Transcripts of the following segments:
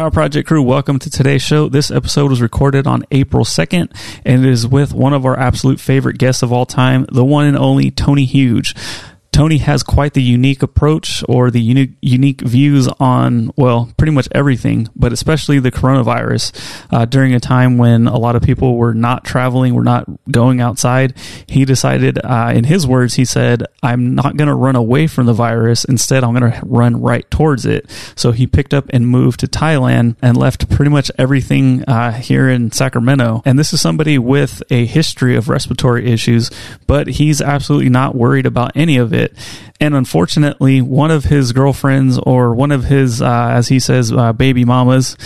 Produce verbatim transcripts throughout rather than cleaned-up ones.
Power Project Crew, welcome to today's show. This episode was recorded on April second, and it is with one of our absolute favorite guests of all time, the one and only Tony Huge. Tony has quite the unique approach or the unique, unique views on, well, pretty much everything, but especially the coronavirus. Uh, during a time when a lot of people were not traveling, were not going outside, he decided, uh, in his words, he said, I'm not going to run away from the virus. Instead, I'm going to run right towards it. So he picked up and moved to Thailand and left pretty much everything uh, here in Sacramento. And this is somebody with a history of respiratory issues, but he's absolutely not worried about any of it. It. And unfortunately, one of his girlfriends or one of his, uh, as he says, uh, baby mamas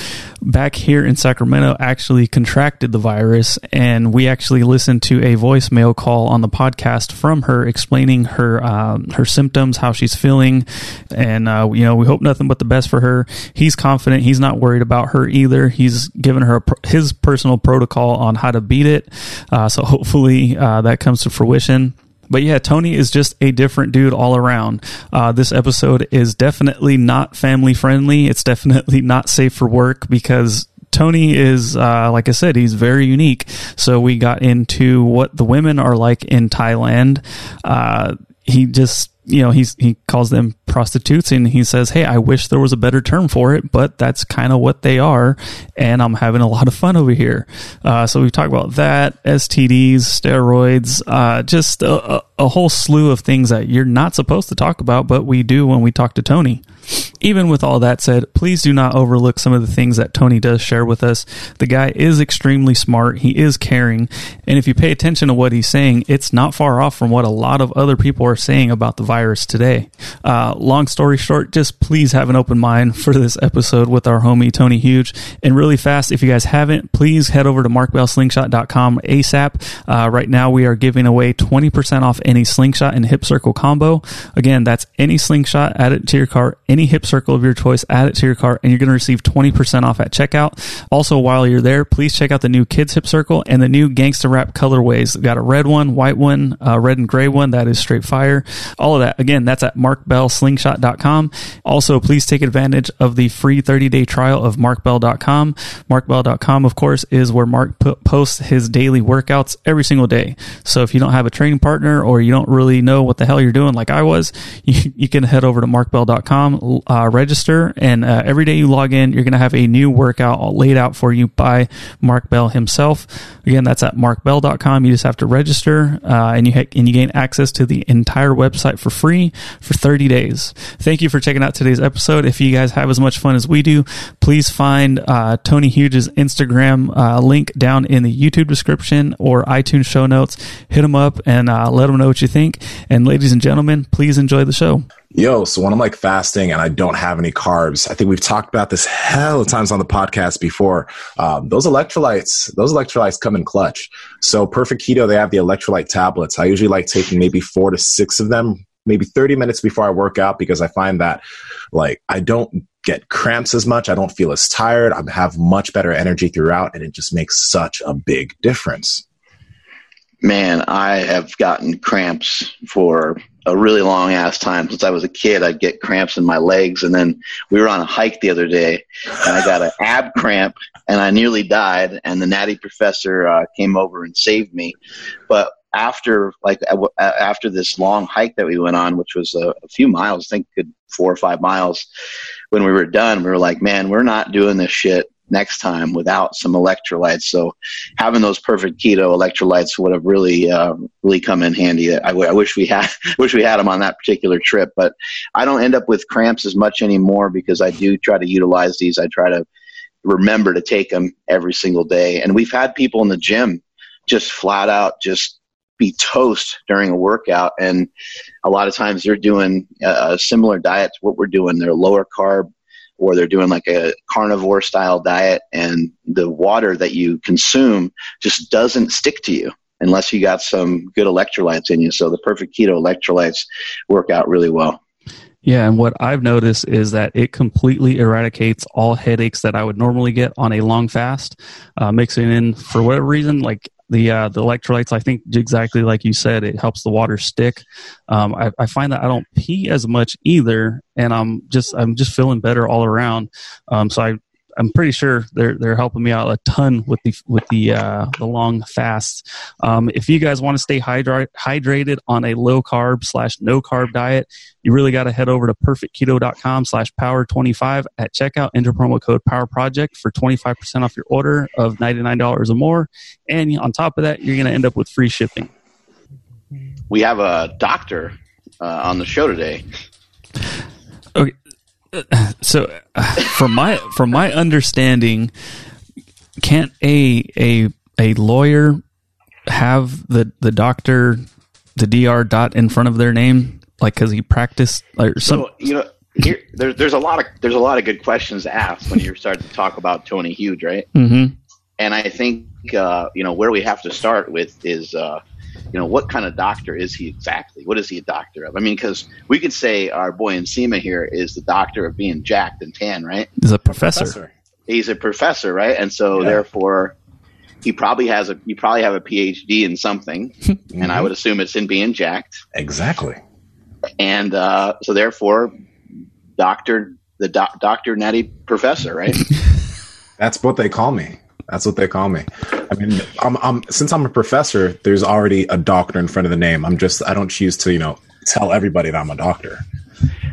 back here in Sacramento actually contracted the virus. And we actually listened to a voicemail call on the podcast from her explaining her um, her symptoms, how she's feeling. And, uh, you know, we hope nothing but the best for her. He's confident. He's not worried about her either. He's given her a, his personal protocol on how to beat it. Uh, so hopefully uh, that comes to fruition. But yeah, Tony is just a different dude all around. Uh, this episode is definitely not family friendly. It's definitely not safe for work because Tony is, uh, like I said, he's very unique. So we got into what the women are like in Thailand. Uh, he just, you know, he's, he calls them prostitutes and he says, hey, I wish there was a better term for it, but that's kind of what they are. And I'm having a lot of fun over here. Uh, so we talk about that, S T Ds, steroids, uh, just a, a whole slew of things that you're not supposed to talk about, but we do when we talk to Tony. Even with all that said, please do not overlook some of the things that Tony does share with us. The guy is extremely smart. He is caring. And if you pay attention to what he's saying, it's not far off from what a lot of other people are saying about the virus today. Uh, long story short, just please have an open mind for this episode with our homie Tony Huge. And really fast, if you guys haven't, please head over to mark bell slingshot dot com ASAP. Uh, right now, we are giving away twenty percent off any slingshot and hip circle combo. Again, that's any slingshot, add it to your cart, any hip circle. circle of your choice, add it to your cart, and you're going to receive twenty percent off at checkout. Also, while you're there, please check out the new Kids Hip Circle and the new Gangsta Rap colorways. We've got a red one, white one, uh, red and gray one. That is straight fire. All of that. Again, that's at mark bell slingshot dot com. Also, please take advantage of the free thirty-day trial of mark bell dot com. mark bell dot com, of course, is where Mark p- posts his daily workouts every single day. So if you don't have a training partner or you don't really know what the hell you're doing like I was, you, you can head over to mark bell dot com, uh, register, and uh, every day you log in, you're going to have a new workout laid out for you by Mark Bell himself. Again, that's at mark bell dot com. You just have to register, uh, and you ha- and you gain access to the entire website for free for thirty days. Thank you for checking out today's episode. If you guys have as much fun as we do, please find uh, Tony Huge's Instagram uh, link down in the YouTube description or iTunes show notes. Hit him up and uh, let him know what you think. And ladies and gentlemen, please enjoy the show. Yo, so when I'm like fasting and I don't have any carbs, I think we've talked about this hell of times on the podcast before. Um, those electrolytes, those electrolytes come in clutch. So Perfect Keto, they have the electrolyte tablets. I usually like taking maybe four to six of them, maybe thirty minutes before I work out, because I find that like I don't get cramps as much. I don't feel as tired. I have much better energy throughout, and it just makes such a big difference. Man, I have gotten cramps for a really long ass time. Since I was a kid, I'd get cramps in my legs. And then we were on a hike the other day and I got an ab cramp and I nearly died. And the natty professor uh, came over and saved me. But after like after this long hike that we went on, which was a, a few miles, I think good four or five miles, when we were done, we were like, man, we're not doing this shit next time without some electrolytes. So having those Perfect Keto electrolytes would have really, uh, really come in handy. I, w- I wish we had, wish we had them on that particular trip, but I don't end up with cramps as much anymore because I do try to utilize these. I try to remember to take them every single day. And we've had people in the gym just flat out, just be toast during a workout. And a lot of times they're doing a similar diet to what we're doing. They're lower carb, or they're doing like a carnivore style diet, and the water that you consume just doesn't stick to you unless you got some good electrolytes in you. So the Perfect Keto electrolytes work out really well. Yeah, and what I've noticed is that it completely eradicates all headaches that I would normally get on a long fast. Uh, mixing in, for whatever reason, like the uh, the electrolytes, I think exactly like you said, it helps the water stick. Um, I, I find that I don't pee as much either, and I'm just I'm just feeling better all around. Um, so I I'm pretty sure they're they're helping me out a ton with the with the uh, the long fasts. Um, if you guys want to stay hydri- hydrated on a low carb slash no carb diet, you really got to head over to perfect keto dot com slash power twenty-five at checkout. Enter promo code Power Project for twenty-five percent off your order of ninety-nine dollars or more. And on top of that, you're going to end up with free shipping. We have a doctor uh, on the show today. Okay. So, uh, from my from my understanding, can't a a a lawyer have the, the doctor the dr dot in front of their name, like because he practiced or something? So, you know, here, there, there's a lot of there's a lot of good questions asked when you start to talk about Tony Huge, right? Mm-hmm. And I think uh, you know where we have to start with is uh, you know what kind of doctor is he exactly? What is he a doctor of? I mean, because we could say our boy Nsima here is the doctor of being jacked and tan, right? He's a professor. professor. He's a professor, right? And so yeah. therefore, he probably has a you probably have a PhD in something, mm-hmm. and I would assume it's in being jacked. Exactly. And uh, so therefore, doctor the doc, Doctor Natty Professor, right? That's what they call me. That's what they call me. I mean, I'm, I'm, since I'm a professor, there's already a doctor in front of the name. I'm just, I don't choose to, you know, tell everybody that I'm a doctor.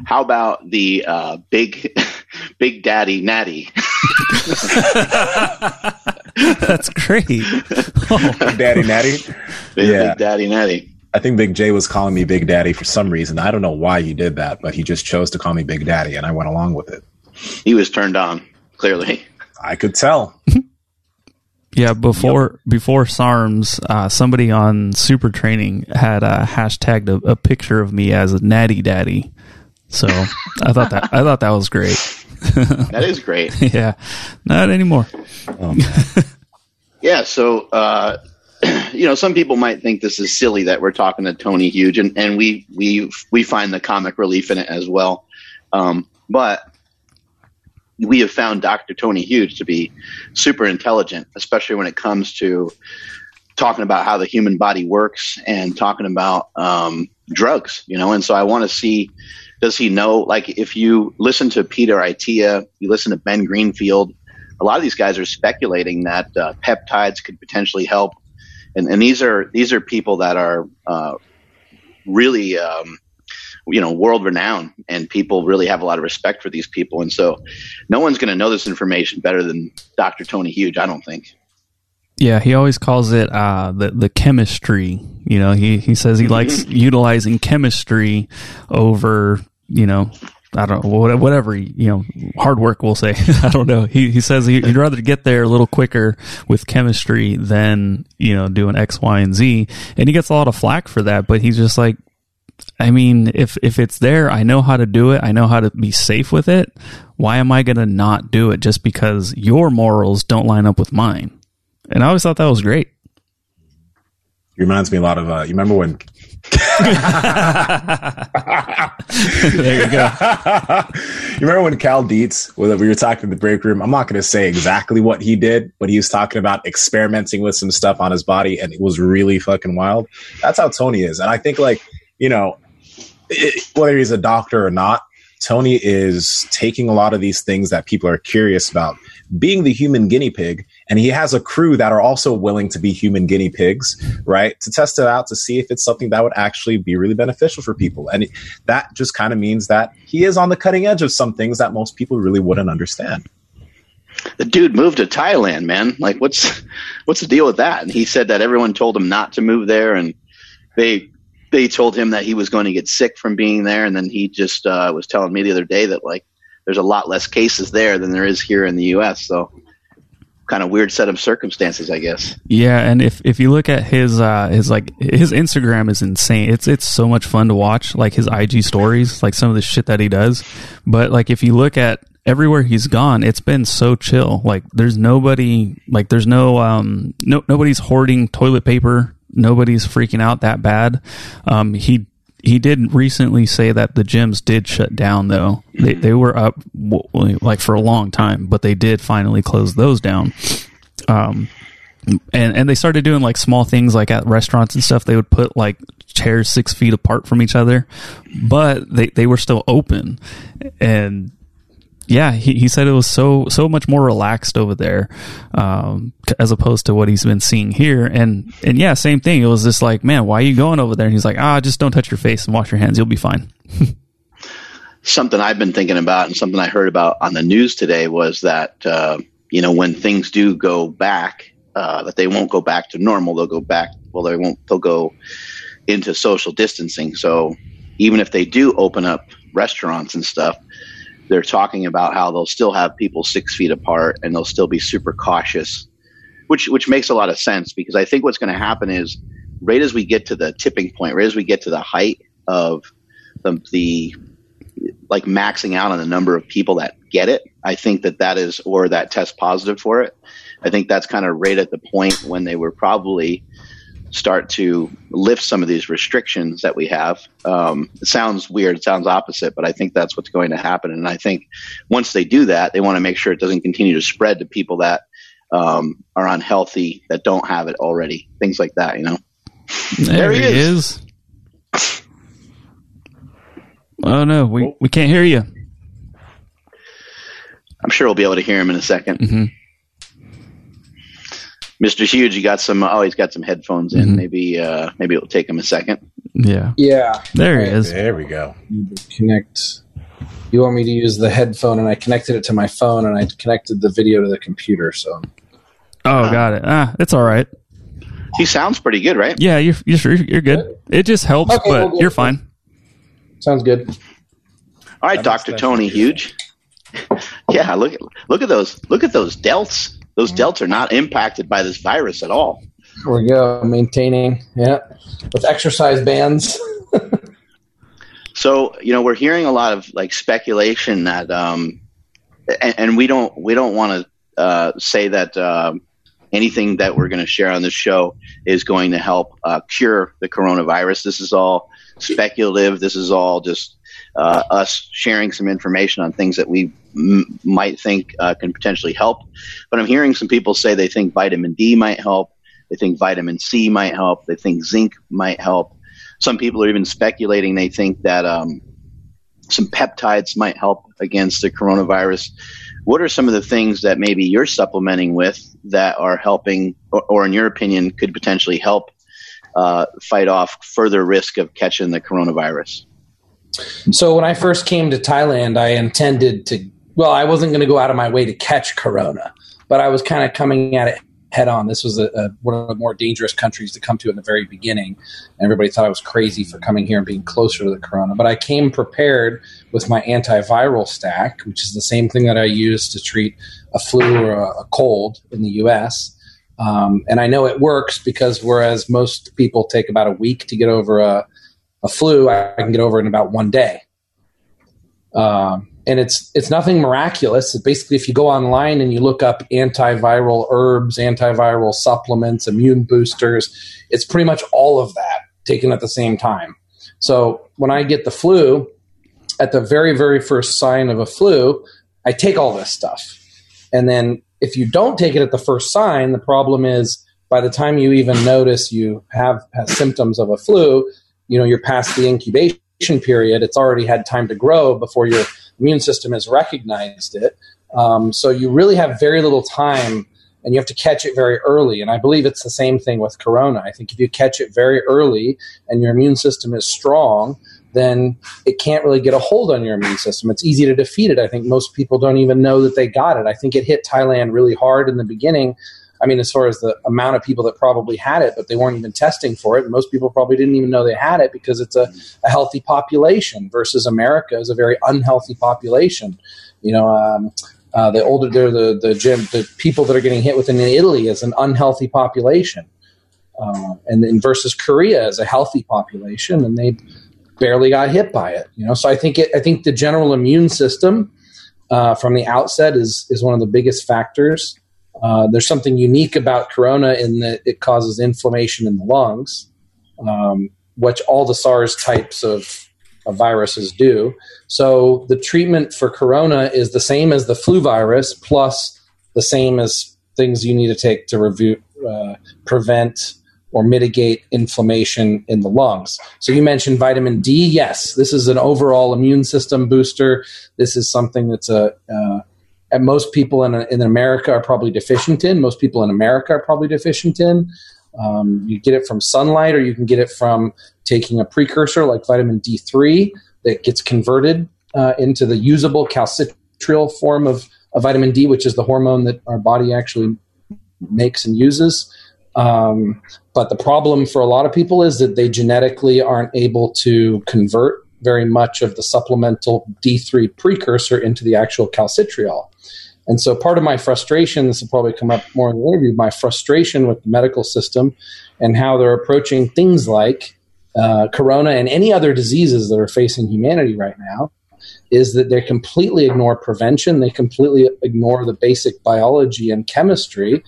How about the uh, big, big daddy natty? That's great. Oh. Big daddy natty? Big, yeah. Big daddy natty. I think Big J was calling me Big Daddy for some reason. I don't know why he did that, but he just chose to call me Big Daddy, and I went along with it. He was turned on, clearly. I could tell. Yeah, before yep. before SARMs, uh, somebody on Super Training had uh, hashtagged a, a picture of me as a Natty Daddy. So I thought that I thought that was great. That is great. Yeah, not anymore. Oh, man. Yeah. So uh, you know, some people might think this is silly that we're talking to Tony Huge, and, and we we we find the comic relief in it as well. Um, but we have found Doctor Tony Huge to be super intelligent, especially when it comes to talking about how the human body works and talking about um, drugs, you know. And so I want to see, does he know, like if you listen to Peter Attia, you listen to Ben Greenfield, a lot of these guys are speculating that uh, peptides could potentially help. And, and these are these are people that are uh, really um, – you know, world renowned, and people really have a lot of respect for these people. And so no one's going to know this information better than Doctor Tony Huge, I don't think. Yeah. He always calls it, uh, the, the chemistry, you know, he, he says he likes utilizing chemistry over, you know, I don't know, whatever, you know, hard work, we'll say. I don't know. He, he says he, he'd rather get there a little quicker with chemistry than, you know, doing X, Y, and Z. And he gets a lot of flack for that, but he's just like, I mean, if, if it's there, I know how to do it. I know how to be safe with it. Why am I going to not do it just because your morals don't line up with mine? And I always thought that was great. It reminds me a lot of, uh, you remember when... There you go. You remember when Cal Dietz, we were talking in the break room, I'm not going to say exactly what he did, but he was talking about experimenting with some stuff on his body, and it was really fucking wild. That's how Tony is. And I think, like, you know, it, whether he's a doctor or not, Tony is taking a lot of these things that people are curious about, being the human guinea pig, and he has a crew that are also willing to be human guinea pigs, right, to test it out, to see if it's something that would actually be really beneficial for people. And it, that just kind of means that he is on the cutting edge of some things that most people really wouldn't understand. The dude moved to Thailand, man. Like, what's what's the deal with that? And he said that everyone told him not to move there, and they... They told him that he was going to get sick from being there, and then he just uh, was telling me the other day that, like, there's a lot less cases there than there is here in the U S, so kind of weird set of circumstances, I guess. Yeah, and if if you look at his uh, his like his Instagram is insane. It's it's so much fun to watch, like his I G stories, like some of the shit that he does. But like if you look at everywhere he's gone, it's been so chill. Like there's nobody, like there's no um no nobody's hoarding toilet paper. Nobody's freaking out that bad. Um, he he did recently say that the gyms did shut down, though. They they were up like for a long time, but they did finally close those down. Um, and and they started doing like small things, like at restaurants and stuff. They would put like chairs six feet apart from each other, but they they were still open. And yeah, he, he said it was so, so much more relaxed over there, um, as opposed to what he's been seeing here. And, and yeah, same thing. It was just like, man, why are you going over there? And he's like, ah, just don't touch your face and wash your hands. You'll be fine. Something I've been thinking about and something I heard about on the news today was that, uh, you know, when things do go back, uh, that they won't go back to normal. They'll go back. Well, they won't, they'll go into social distancing. So even if they do open up restaurants and stuff, they're talking about how they'll still have people six feet apart and they'll still be super cautious, which, which makes a lot of sense, because I think what's going to happen is right as we get to the tipping point, right as we get to the height of the, the like maxing out on the number of people that get it, I think that that is, or that test positive for it. I think that's kind of right at the point when they were probably start to lift some of these restrictions that we have. Um, it sounds weird. It sounds opposite, but I think that's what's going to happen. And I think once they do that, they want to make sure it doesn't continue to spread to people that um, are unhealthy, that don't have it already, things like that, you know? There, there he is. is. Oh, no, we, we can't hear you. I'm sure we'll be able to hear him in a second. Mm-hmm. Mister Huge, you got some. Oh, he's got some headphones in. Mm-hmm. Maybe, uh, maybe it'll take him a second. Yeah, yeah. There he is. There we go. Connect. You want me to use the headphone, and I connected it to my phone, and I connected the video to the computer. So. Oh, uh, got it. Ah, it's all right. He sounds pretty good, right? Yeah, you're you're, you're good. It just helps, okay, but we'll you're fine. Sounds good. All right, Doctor Tony Huge. Yeah, look look at those look at those delts. Those delts are not impacted by this virus at all. There we go. Maintaining, yeah, with exercise bands. So, you know, we're hearing a lot of like speculation that, um, and, and we don't we don't want to uh, say that um, anything that we're going to share on this show is going to help uh, cure the coronavirus. This is all speculative. This is all just uh, us sharing some information on things that we M- might think uh, can potentially help. But I'm hearing some people say they think vitamin D might help. They think vitamin C might help. They think zinc might help. Some people are even speculating they think that um, some peptides might help against the coronavirus. What are some of the things that maybe you're supplementing with that are helping, or, or in your opinion could potentially help uh, fight off further risk of catching the coronavirus? So when I first came to Thailand, I intended to Well, I wasn't going to go out of my way to catch corona, but I was kind of coming at it head on. This was a, a, one of the more dangerous countries to come to in the very beginning. And everybody thought I was crazy for coming here and being closer to the corona. But I came prepared with my antiviral stack, which is the same thing that I use to treat a flu or a, a cold in the U S Um, and I know it works because whereas most people take about a week to get over a, a flu, I, I can get over it in about one day. Um, And it's it's nothing miraculous. It's basically, if you go online and you look up antiviral herbs, antiviral supplements, immune boosters, it's pretty much all of that taken at the same time. So when I get the flu, at the very, very first sign of a flu, I take all this stuff. And then if you don't take it at the first sign, the problem is by the time you even notice you have, have symptoms of a flu, you know, you're past the incubation period. It's already had time to grow before you're immune system has recognized it. Um, so you really have very little time and you have to catch it very early. And I believe it's the same thing with corona. I think if you catch it very early and your immune system is strong, then it can't really get a hold on your immune system. It's easy to defeat it. I think most people don't even know that they got it. I think it hit Thailand really hard in the beginning. I mean, as far as the amount of people that probably had it, but they weren't even testing for it. And most people probably didn't even know they had it because it's a, a healthy population versus America is a very unhealthy population. You know, um, uh, the older the the gym, the people that are getting hit within Italy is an unhealthy population, uh, and then versus Korea is a healthy population, and they barely got hit by it. You know, so I think it, I think the general immune system uh, from the outset is is one of the biggest factors. Uh, there's something unique about corona in that it causes inflammation in the lungs, um, which all the SARS types of, of viruses do. So the treatment for corona is the same as the flu virus, plus the same as things you need to take to review, uh, prevent or mitigate inflammation in the lungs. So you mentioned vitamin D. Yes, this is an overall immune system booster. This is something that's a, uh, and most people in, in America are probably deficient in. Most people in America are probably deficient in. Um, you get it from sunlight, or you can get it from taking a precursor like vitamin D three that gets converted uh, into the usable calcitriol form of, of vitamin D, which is the hormone that our body actually makes and uses. Um, but the problem for a lot of people is that they genetically aren't able to convert very much of the supplemental D three precursor into the actual calcitriol. And so part of my frustration, this will probably come up more in the interview, my frustration with the medical system and how they're approaching things like uh, corona and any other diseases that are facing humanity right now, is that they completely ignore prevention. They completely ignore the basic biology and chemistry.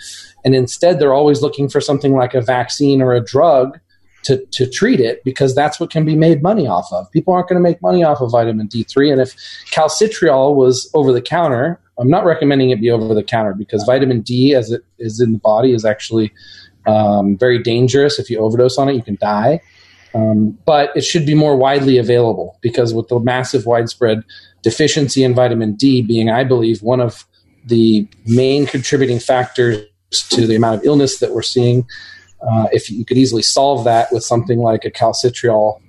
And instead, they're always looking for something like a vaccine or a drug to, to treat it, because that's what can be made money off of. People aren't going to make money off of vitamin D three. And if calcitriol was over the counter, I'm not recommending it be over the counter, because vitamin D as it is in the body is actually um, very dangerous. If you overdose on it, you can die. Um, but it should be more widely available, because with the massive widespread deficiency in vitamin D being, I believe, one of the main contributing factors to the amount of illness that we're seeing, uh, if you could easily solve that with something like a calcitriol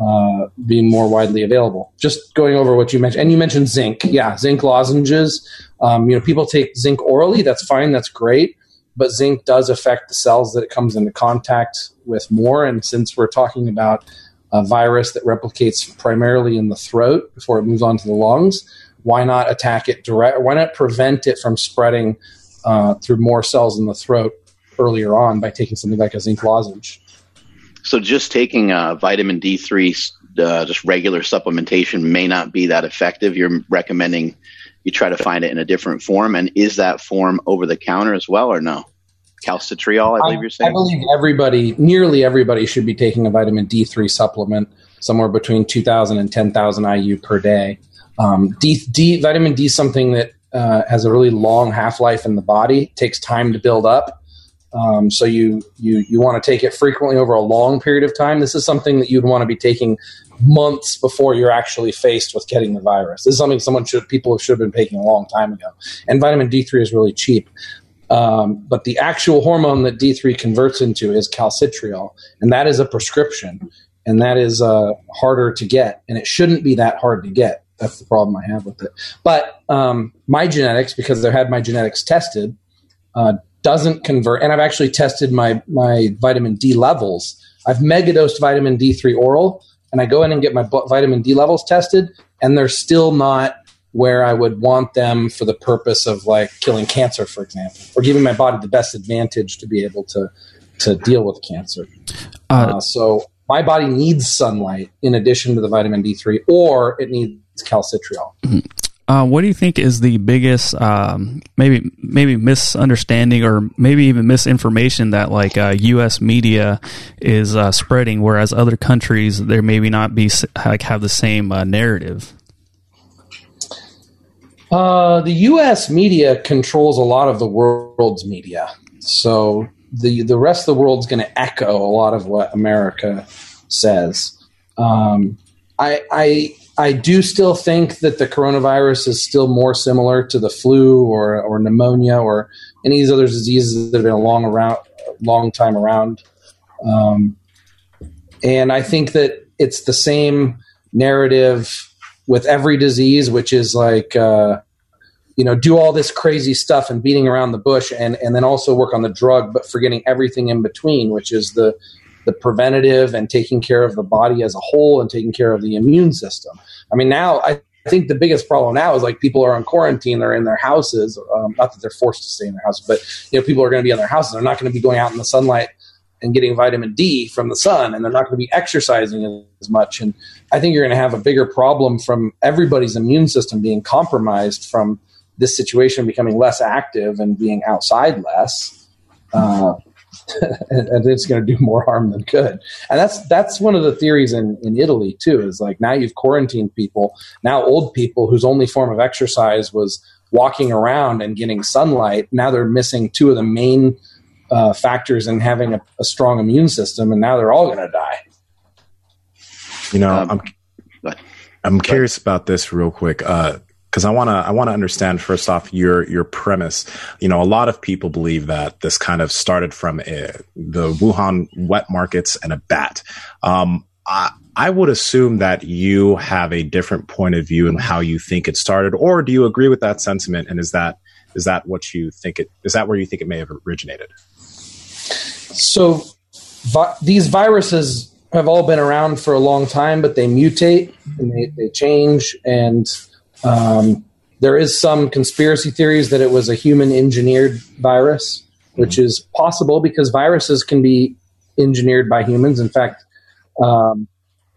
uh, being more widely available. Just going over what you mentioned, and you mentioned zinc. Yeah, zinc lozenges. Um, you know, people take zinc orally. That's fine. That's great. But zinc does affect the cells that it comes into contact with more. And since we're talking about a virus that replicates primarily in the throat before it moves on to the lungs, why not attack it direct? Why not prevent it from spreading uh, through more cells in the throat earlier on by taking something like a zinc lozenge? So just taking uh, vitamin D three, uh, just regular supplementation may not be that effective. You're recommending you try to find it in a different form. And is that form over the counter as well, or no? Calcitriol, I believe you're saying? I believe everybody, nearly everybody, should be taking a vitamin D three supplement somewhere between two thousand and ten thousand I U per day. Um, D, D, vitamin D is something that uh, has a really long half-life in the body. It takes time to build up. Um, so you, you, you want to take it frequently over a long period of time. This is something that you'd want to be taking months before you're actually faced with getting the virus. This is something someone should, people should have been taking a long time ago. And vitamin D three is really cheap. Um, but the actual hormone that D three converts into is calcitriol, and that is a prescription, and that is uh, harder to get, and it shouldn't be that hard to get. That's the problem I have with it. But um, my genetics, because I had my genetics tested, uh, doesn't convert, and I've actually tested my, my vitamin D levels. I've megadosed vitamin D three oral, and I go in and get my vitamin D levels tested, and they're still not where I would want them for the purpose of, like, killing cancer, for example, or giving my body the best advantage to be able to, to deal with cancer. Uh, uh, so my body needs sunlight in addition to the vitamin D three, or it needs calcitriol. Uh, what do you think is the biggest um, maybe maybe misunderstanding or maybe even misinformation that, like, uh, U S media is uh, spreading, whereas other countries there maybe not be like have the same uh, narrative? Uh, the U S media controls a lot of the world's media. So the, the rest of the world's going to echo a lot of what America says. Um, I, I, I do still think that the coronavirus is still more similar to the flu or, or pneumonia or any of these other diseases that have been a long around, long time around. Um, and I think that it's the same narrative with every disease, which is like, uh, you know, do all this crazy stuff and beating around the bush, and, and then also work on the drug, but forgetting everything in between, which is the, the preventative and taking care of the body as a whole and taking care of the immune system. I mean, now I think the biggest problem now is, like, people are on quarantine. They're in their houses. Um, not that they're forced to stay in their houses, but, you know, people are going to be in their houses. They're not going to be going out in the sunlight and getting vitamin D from the sun, and they're not going to be exercising as much. And I think you're going to have a bigger problem from everybody's immune system being compromised from this situation, becoming less active and being outside less. Uh, and it's going to do more harm than good. And that's that's one of the theories in, in Italy, too, is, like, now you've quarantined people, now old people whose only form of exercise was walking around and getting sunlight, now they're missing two of the main uh, factors in having a, a strong immune system, and now they're all going to die. You know, um, I'm I'm curious about this real quick. Uh, Because I want to, I want to understand first off your your premise. You know, a lot of people believe that this kind of started from a, the Wuhan wet markets and a bat. Um, I, I would assume that you have a different point of view in how you think it started, or do you agree with that sentiment? And is that is that what you think it is that where you think it may have originated? So vi- these viruses have all been around for a long time, but they mutate and they, they change and. Um, there is some conspiracy theories that it was a human engineered virus, which mm-hmm. is possible because viruses can be engineered by humans. In fact, um,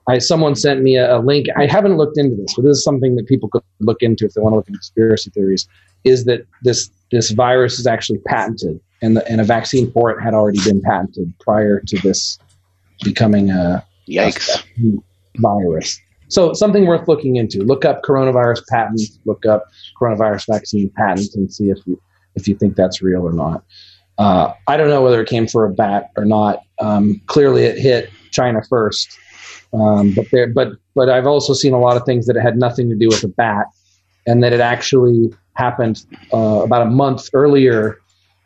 I, someone sent me a, a link. I haven't looked into this, but this is something that people could look into if they want to look into conspiracy theories, is that this, this virus is actually patented and the, and a vaccine for it had already been patented prior to this becoming a, Yikes. a virus. So something worth looking into. Look up coronavirus patent. Look up coronavirus vaccine patent and see if you if you think that's real or not. Uh, I don't know whether it came for a bat or not. Um, clearly, it hit China first. Um, but there, but but I've also seen a lot of things that it had nothing to do with a bat, and that it actually happened uh, about a month earlier.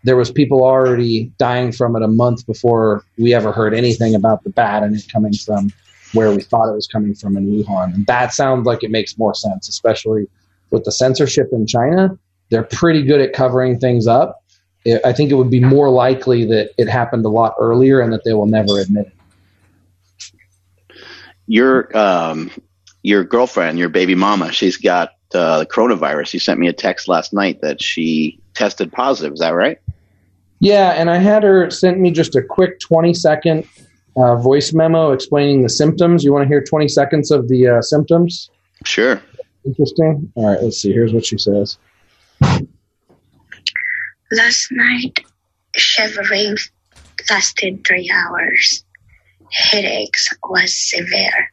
There was people already dying from it a month before we ever heard anything about the bat and it coming from. Where we thought it was coming from in Wuhan. And that sounds like it makes more sense, especially with the censorship in China. They're pretty good at covering things up. It, I think it would be more likely that it happened a lot earlier and that they will never admit it. Your, um, your girlfriend, your baby mama, she's got uh, the coronavirus. You sent me a text last night that she tested positive. Is that right? Yeah, and I had her send me just a quick twenty-second Uh, voice memo explaining the symptoms. You want to hear twenty seconds of the uh, symptoms? Sure. Interesting. All right, let's see. Here's what she says. Last night, shivering lasted three hours. Headaches was severe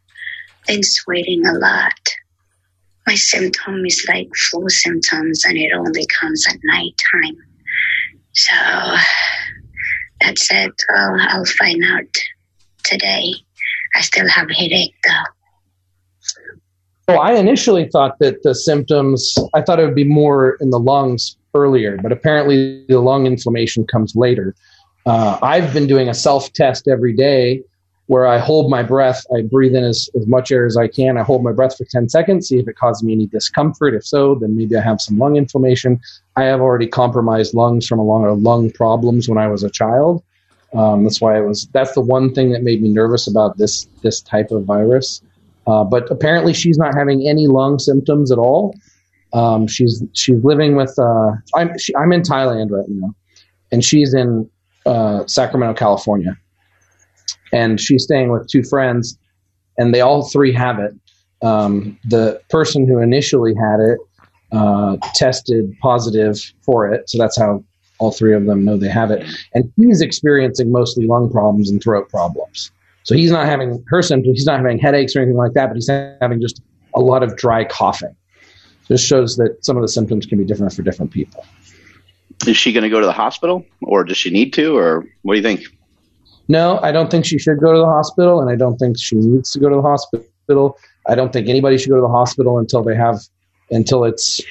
and sweating a lot. My symptom is like flu symptoms, and it only comes at nighttime. So that's it. Well, I'll find out. Today, I still have a headache, though. Well, I initially thought that the symptoms, I thought it would be more in the lungs earlier, but apparently the lung inflammation comes later. Uh, I've been doing a self-test every day where I hold my breath. I breathe in as, as much air as I can. I hold my breath for ten seconds, see if it causes me any discomfort. If so, then maybe I have some lung inflammation. I have already compromised lungs from a lot of lung problems when I was a child. Um, that's why it was. That's the one thing that made me nervous about this this type of virus. Uh, but apparently, she's not having any lung symptoms at all. Um, she's she's living with. Uh, I'm she, I'm in Thailand right now, and she's in uh, Sacramento, California, and she's staying with two friends, and they all three have it. Um, the person who initially had it uh, tested positive for it, so that's how. All three of them know they have it. And he's experiencing mostly lung problems and throat problems. So he's not having her symptoms. He's not having headaches or anything like that, but he's having just a lot of dry coughing. This shows that some of the symptoms can be different for different people. Is she going to go to the hospital, or does she need to, or what do you think? No, I don't think she should go to the hospital, and I don't think she needs to go to the hospital. I don't think anybody should go to the hospital until they have Until it's,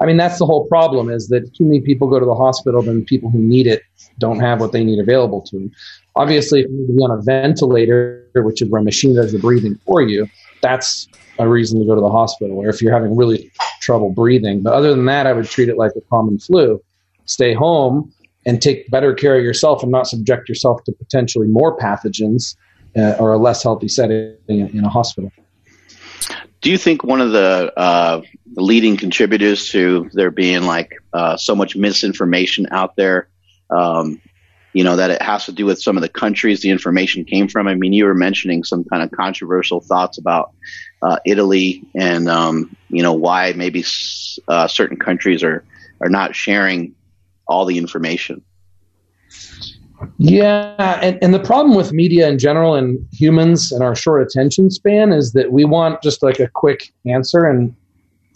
I mean, that's the whole problem, is that too many people go to the hospital, then people who need it don't have what they need available to them. Obviously, if you need to be on a ventilator, which is where a machine does the breathing for you, that's a reason to go to the hospital, or if you're having really trouble breathing. But other than that, I would treat it like a common flu. Stay home and take better care of yourself and not subject yourself to potentially more pathogens uh, or a less healthy setting in, in a hospital. Do you think one of the uh, leading contributors to there being like uh, so much misinformation out there, um, you know, that it has to do with some of the countries the information came from? I mean, you were mentioning some kind of controversial thoughts about uh, Italy and, um, you know, why maybe s- uh, certain countries are, are not sharing all the information. Yeah, and, and the problem with media in general and humans and our short attention span is that we want just like a quick answer, and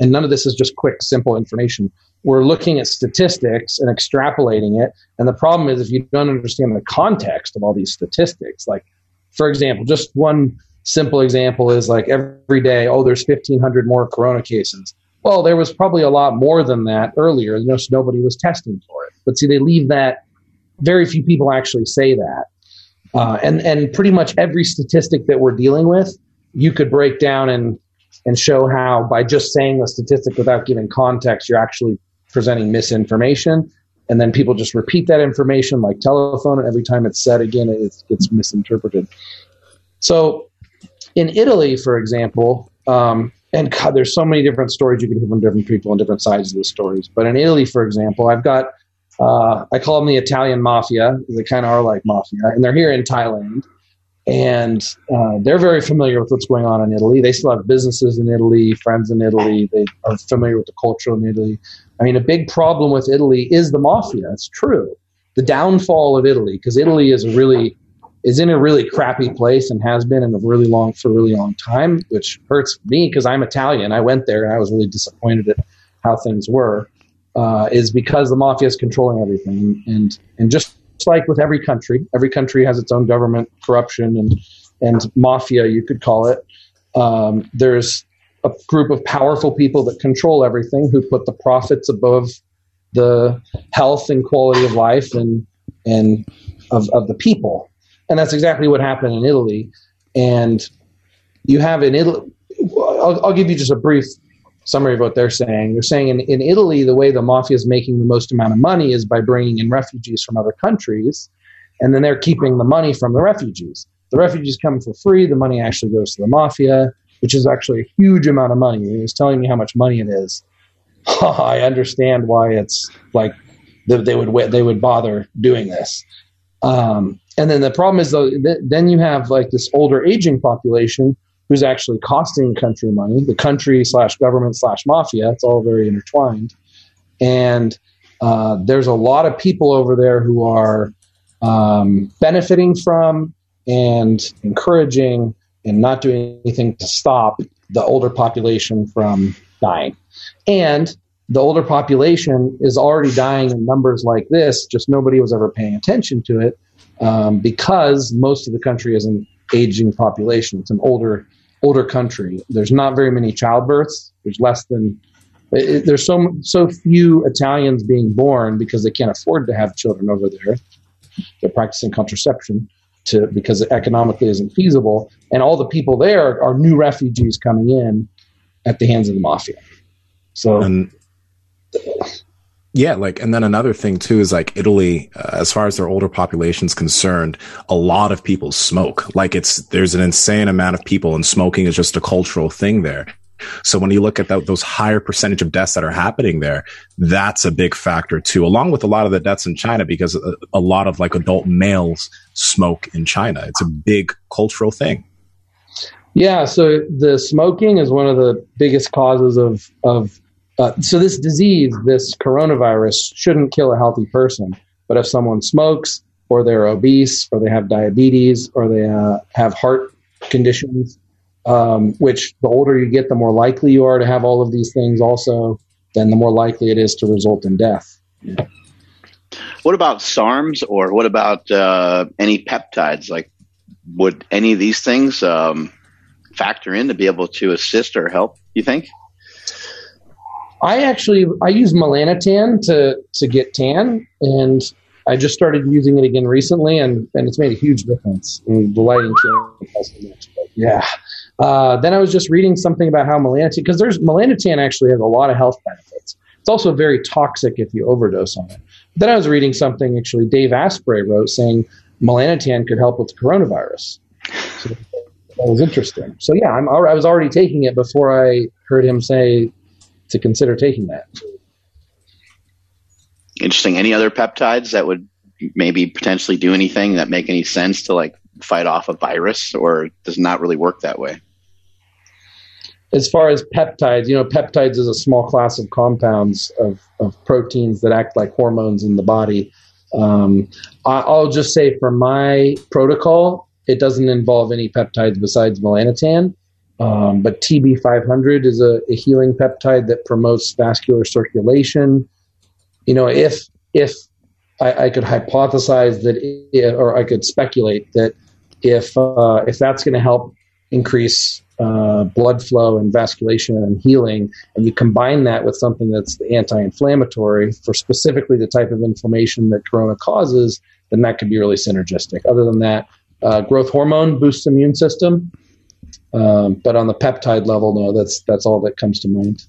and none of this is just quick, simple information. We're looking at statistics and extrapolating it. And the problem is if you don't understand the context of all these statistics, like, for example, just one simple example is like every day, oh, there's fifteen hundred more corona cases. Well, there was probably a lot more than that earlier. Just nobody was testing for it. But see, they leave that. Very few people actually say that. Uh, and, and pretty much every statistic that we're dealing with, you could break down and, and show how by just saying the statistic without giving context, you're actually presenting misinformation. And then people just repeat that information like telephone. And every time it's said again, it gets misinterpreted. So in Italy, for example, um, and God, there's so many different stories you can hear from different people and different sides of the stories. But in Italy, for example, I've got, uh, I call them the Italian mafia. They kind of are like mafia. And they're here in Thailand. And uh, they're very familiar with what's going on in Italy. They still have businesses in Italy, friends in Italy. They are familiar with the culture in Italy. I mean, a big problem with Italy is the mafia. It's true. The downfall of Italy, because Italy is really is in a really crappy place and has been in a really long for a really long time, which hurts me because I'm Italian. I went there and I was really disappointed at how things were. Uh, is because the mafia is controlling everything, and and just. Like with every country, every country has its own government corruption and and mafia, you could call it. Um, there's a group of powerful people that control everything, who put the profits above the health and quality of life and and of, of the people, and that's exactly what happened in Italy. And you have in Italy, I'll, I'll give you just a brief summary of what they're saying. They're saying in, in Italy, the way the mafia is making the most amount of money is by bringing in refugees from other countries, and then they're keeping the money from the refugees. The refugees come for free. The money actually goes to the mafia, which is actually a huge amount of money. He was telling me how much money it is. I understand why it's like they, they would they would bother doing this. Um, and then the problem is, though, th- then you have like this older aging population who's actually costing country money, the country slash government slash mafia. It's all very intertwined. And uh, there's a lot of people over there who are um, benefiting from and encouraging and not doing anything to stop the older population from dying. And the older population is already dying in numbers like this, just nobody was ever paying attention to it um, because most of the country is an aging population. It's an older older country. There's not very many childbirths. There's less than, it, there's so so few Italians being born because they can't afford to have children over there. They're practicing contraception to because it economically isn't feasible. And all the people there are new refugees coming in at the hands of the mafia. So, and, yeah, like, and then another thing too is like Italy, uh, as far as their older population's concerned, a lot of people smoke. Like it's, there's an insane amount of people, and smoking is just a cultural thing there. So when you look at that, those higher percentage of deaths that are happening there, that's a big factor too, along with a lot of the deaths in China, because a, a lot of like adult males smoke in China. It's a big cultural thing. Yeah. So the smoking is one of the biggest causes of, of, Uh, so this disease, this coronavirus, shouldn't kill a healthy person. But if someone smokes, or they're obese, or they have diabetes, or they uh, have heart conditions, um, which the older you get, the more likely you are to have all of these things also, then the more likely it is to result in death. Yeah. What about SARMs, or what about uh, any peptides? Like, would any of these things um, factor in to be able to assist or help, you think? I actually, I use melanotan to, to get tan, and I just started using it again recently, and, and it's made a huge difference. And the lighting changed. Yeah. Uh, then I was just reading something about how melanotan, because there's melanotan actually has a lot of health benefits. It's also very toxic if you overdose on it. Then I was reading something actually Dave Asprey wrote saying melanotan could help with the coronavirus. So that was interesting. So yeah, I'm, I was already taking it before I heard him say to consider taking that. Interesting. Any other peptides that would maybe potentially do anything that make any sense to like fight off a virus, or does not really work that way? As far as peptides, you know, peptides is a small class of compounds of, of proteins that act like hormones in the body. Um, I, I'll just say for my protocol, it doesn't involve any peptides besides melanotan. Um, but T B five hundred is a, a healing peptide that promotes vascular circulation. You know, if if I, I could hypothesize that, it, or I could speculate that if uh, if that's going to help increase uh, blood flow and vasculation and healing, and you combine that with something that's anti-inflammatory for specifically the type of inflammation that corona causes, then that could be really synergistic. Other than that, uh, growth hormone boosts immune system. Um, but on the peptide level, no, that's that's all that comes to mind.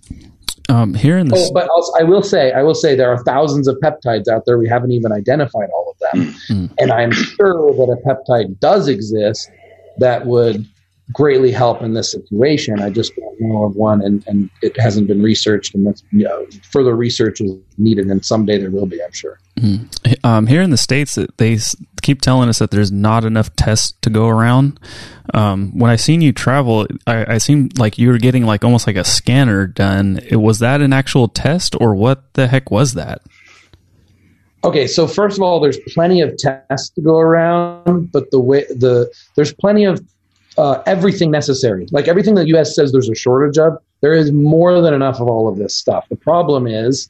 Um, here in the oh, but also, I will say, I will say, there are thousands of peptides out there. We haven't even identified all of them, mm-hmm. and I'm sure that a peptide does exist that would greatly help in this situation. I just don't know of one, and, and it hasn't been researched, and that's, you know, further research is needed, and someday there will be, I'm sure. Mm-hmm. Um, here in the States, they keep telling us that there's not enough tests to go around. Um, when I seen you travel, I, I seemed like you were getting like almost like a scanner done. It, was that an actual test, or what the heck was that? Okay, so first of all, there's plenty of tests to go around, but the way the there's plenty of Uh, everything necessary. Like everything that U S says there's a shortage of, there is more than enough of all of this stuff. The problem is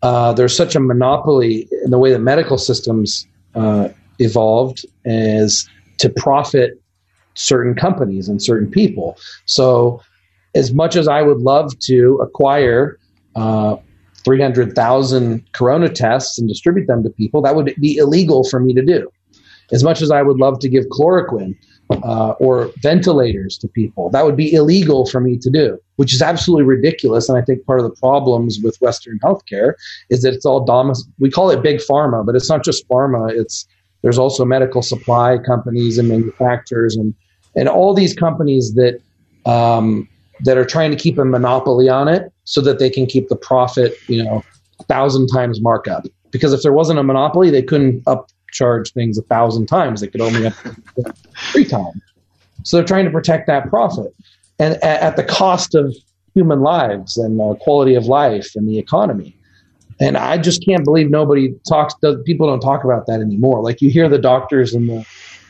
uh, there's such a monopoly in the way that medical systems uh, evolved is to profit certain companies and certain people. So as much as I would love to acquire uh, three hundred thousand corona tests and distribute them to people, that would be illegal for me to do. As much as I would love to give chloroquine Uh, or ventilators to people, that would be illegal for me to do, which is absolutely ridiculous. And I think part of the problems with Western healthcare is that it's all domicile. We call it big pharma, but it's not just pharma. It's there's also medical supply companies and manufacturers and and all these companies that um, that are trying to keep a monopoly on it so that they can keep the profit, you know, a thousand times markup. Because if there wasn't a monopoly, they couldn't up. charge things a thousand times. They could only up three times. So they're trying to protect that profit, and at, at the cost of human lives and uh, quality of life and the economy. And I just can't believe nobody talks. Does, people don't talk about that anymore. Like you hear the doctors and the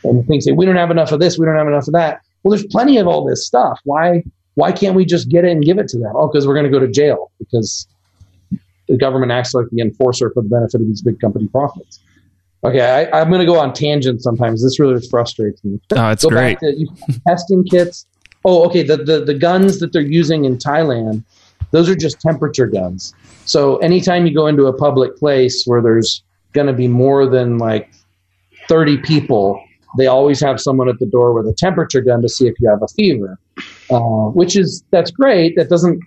and things say, "We don't have enough of this. We don't have enough of that." Well, there's plenty of all this stuff. Why? Why can't we just get it and give it to them? Oh, because we're going to go to jail because the government acts like the enforcer for the benefit of these big company profits. Okay, I, I'm going to go on tangent sometimes. This really frustrates me. Oh, it's go great. Back to, you testing kits. Oh, okay, the, the, the guns that they're using in Thailand, those are just temperature guns. So anytime you go into a public place where there's going to be more than like thirty people, they always have someone at the door with a temperature gun to see if you have a fever, uh, which is that's great. That doesn't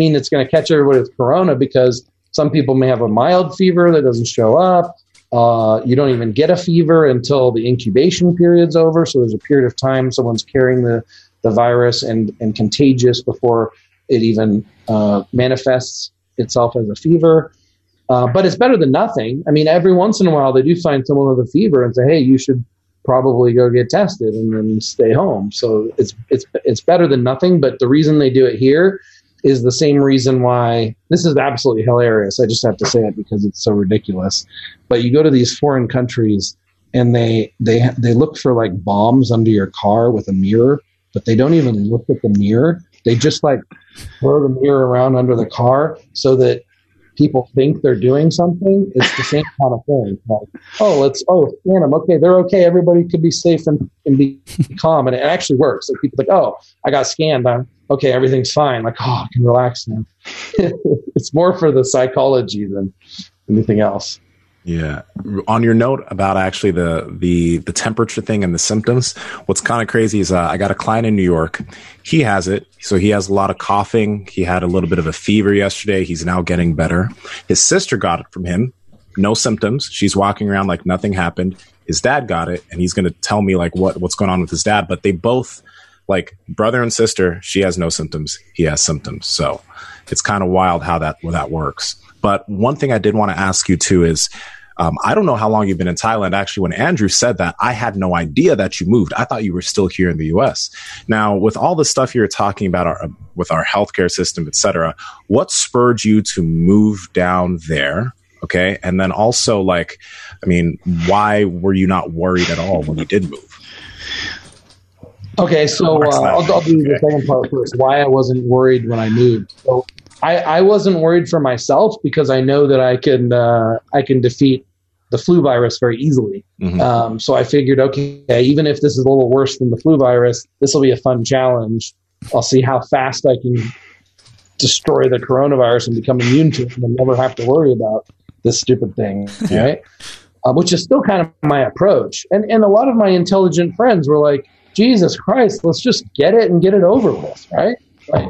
mean it's going to catch everybody with corona because some people may have a mild fever that doesn't show up. Uh, you don't even get a fever until the incubation period's over. So there's a period of time someone's carrying the, the virus and, and contagious before it even uh, manifests itself as a fever. Uh, but it's better than nothing. I mean, every once in a while they do find someone with a fever and say, hey, you should probably go get tested and then stay home. So it's it's it's better than nothing. But the reason they do it here is the same reason why this is absolutely hilarious. I just have to say it because it's so ridiculous. But you go to these foreign countries and they they they look for like bombs under your car with a mirror, but they don't even look at the mirror. They just like throw the mirror around under the car so that people think they're doing something. It's the same kind of thing. Like, oh, let's oh scan them. Okay, they're okay. Everybody could be safe and, and be calm, and it actually works. Like people like, oh, I got scanned. I'm okay, everything's fine. Like, oh, I can relax now. It's more for the psychology than anything else. Yeah. On your note about actually the the the temperature thing and the symptoms, what's kind of crazy is uh, I got a client in New York. He has it. So he has a lot of coughing. He had a little bit of a fever yesterday. He's now getting better. His sister got it from him. No symptoms. She's walking around like nothing happened. His dad got it, and he's going to tell me like what what's going on with his dad. But they both... like brother and sister, she has no symptoms. He has symptoms. So it's kind of wild how that how that works. But one thing I did want to ask you too is, um, I don't know how long you've been in Thailand. Actually, when Andrew said that, I had no idea that you moved. I thought you were still here in the U S. Now, with all the stuff you're talking about our, with our healthcare system, et cetera, what spurred you to move down there? Okay. And then also like, I mean, why were you not worried at all when you did move? Okay, so uh, I'll, I'll do the second part first, why I wasn't worried when I moved. So I, I wasn't worried for myself because I know that I can uh, I can defeat the flu virus very easily. Mm-hmm. Um, so I figured, okay, even if this is a little worse than the flu virus, this will be a fun challenge. I'll see how fast I can destroy the coronavirus and become immune to it and never have to worry about this stupid thing, right? Uh, which is still kind of my approach. And and a lot of my intelligent friends were like, Jesus Christ, let's just get it and get it over with, right? Like,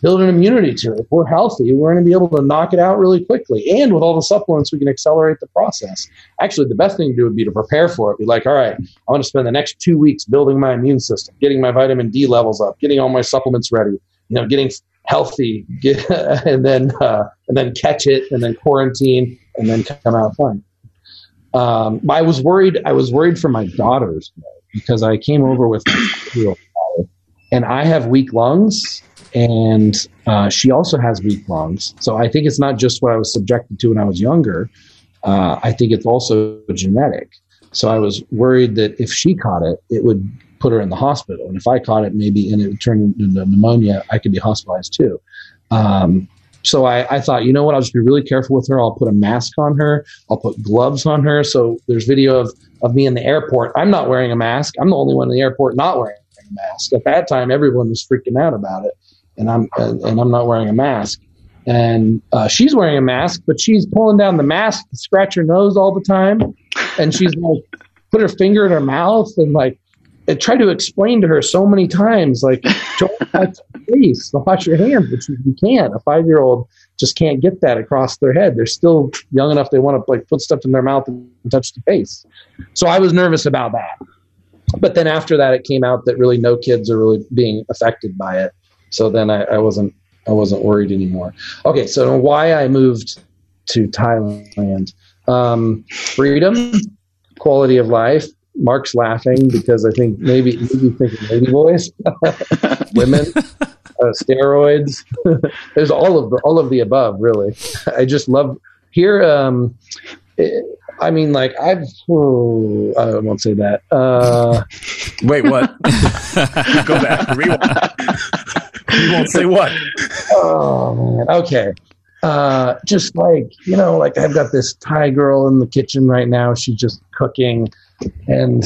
build an immunity to it. If we're healthy, we're going to be able to knock it out really quickly. And with all the supplements, we can accelerate the process. Actually, the best thing to do would be to prepare for it. Be like, all right, I'm going to spend the next two weeks building my immune system, getting my vitamin D levels up, getting all my supplements ready, you know, getting healthy, get, and then uh, and then catch it, and then quarantine, and then come out fine. Um, I was worried. I was worried for my daughters because I came over with my two-year-old daughter, and I have weak lungs. And uh, she also has weak lungs. So I think it's not just what I was subjected to when I was younger. Uh, I think it's also genetic. So I was worried that if she caught it, it would put her in the hospital. And if I caught it, maybe, and it would turn into pneumonia, I could be hospitalized too. Um, so I, I thought, you know what, I'll just be really careful with her. I'll put a mask on her. I'll put gloves on her. So there's video of, of me in the airport. I'm not wearing a mask. I'm the only one in the airport not wearing a mask. At that time, everyone was freaking out about it. And I'm and I'm not wearing a mask, and uh, she's wearing a mask, but she's pulling down the mask to scratch her nose all the time, and she's like put her finger in her mouth and like I tried to explain to her so many times like don't touch your face, don't wash your hands, which you can't. A five year old just can't get that across their head. They're still young enough they want to like put stuff in their mouth and touch the face. So I was nervous about that, but then after that it came out that really no kids are really being affected by it. So then I, I wasn't I wasn't worried anymore. Okay, so why I moved to Thailand. Um, freedom, quality of life. Mark's laughing because I think maybe maybe thinking lady boys, women, uh, steroids. There's all of the, all of the above, really. I just love here. Um, it, I mean, like I've. Oh, I won't say that. Uh, Wait, what? Go back. Rewind. You won't say what? Oh, man. Okay. Uh, just like, you know, like I've got this Thai girl in the kitchen right now. She's just cooking and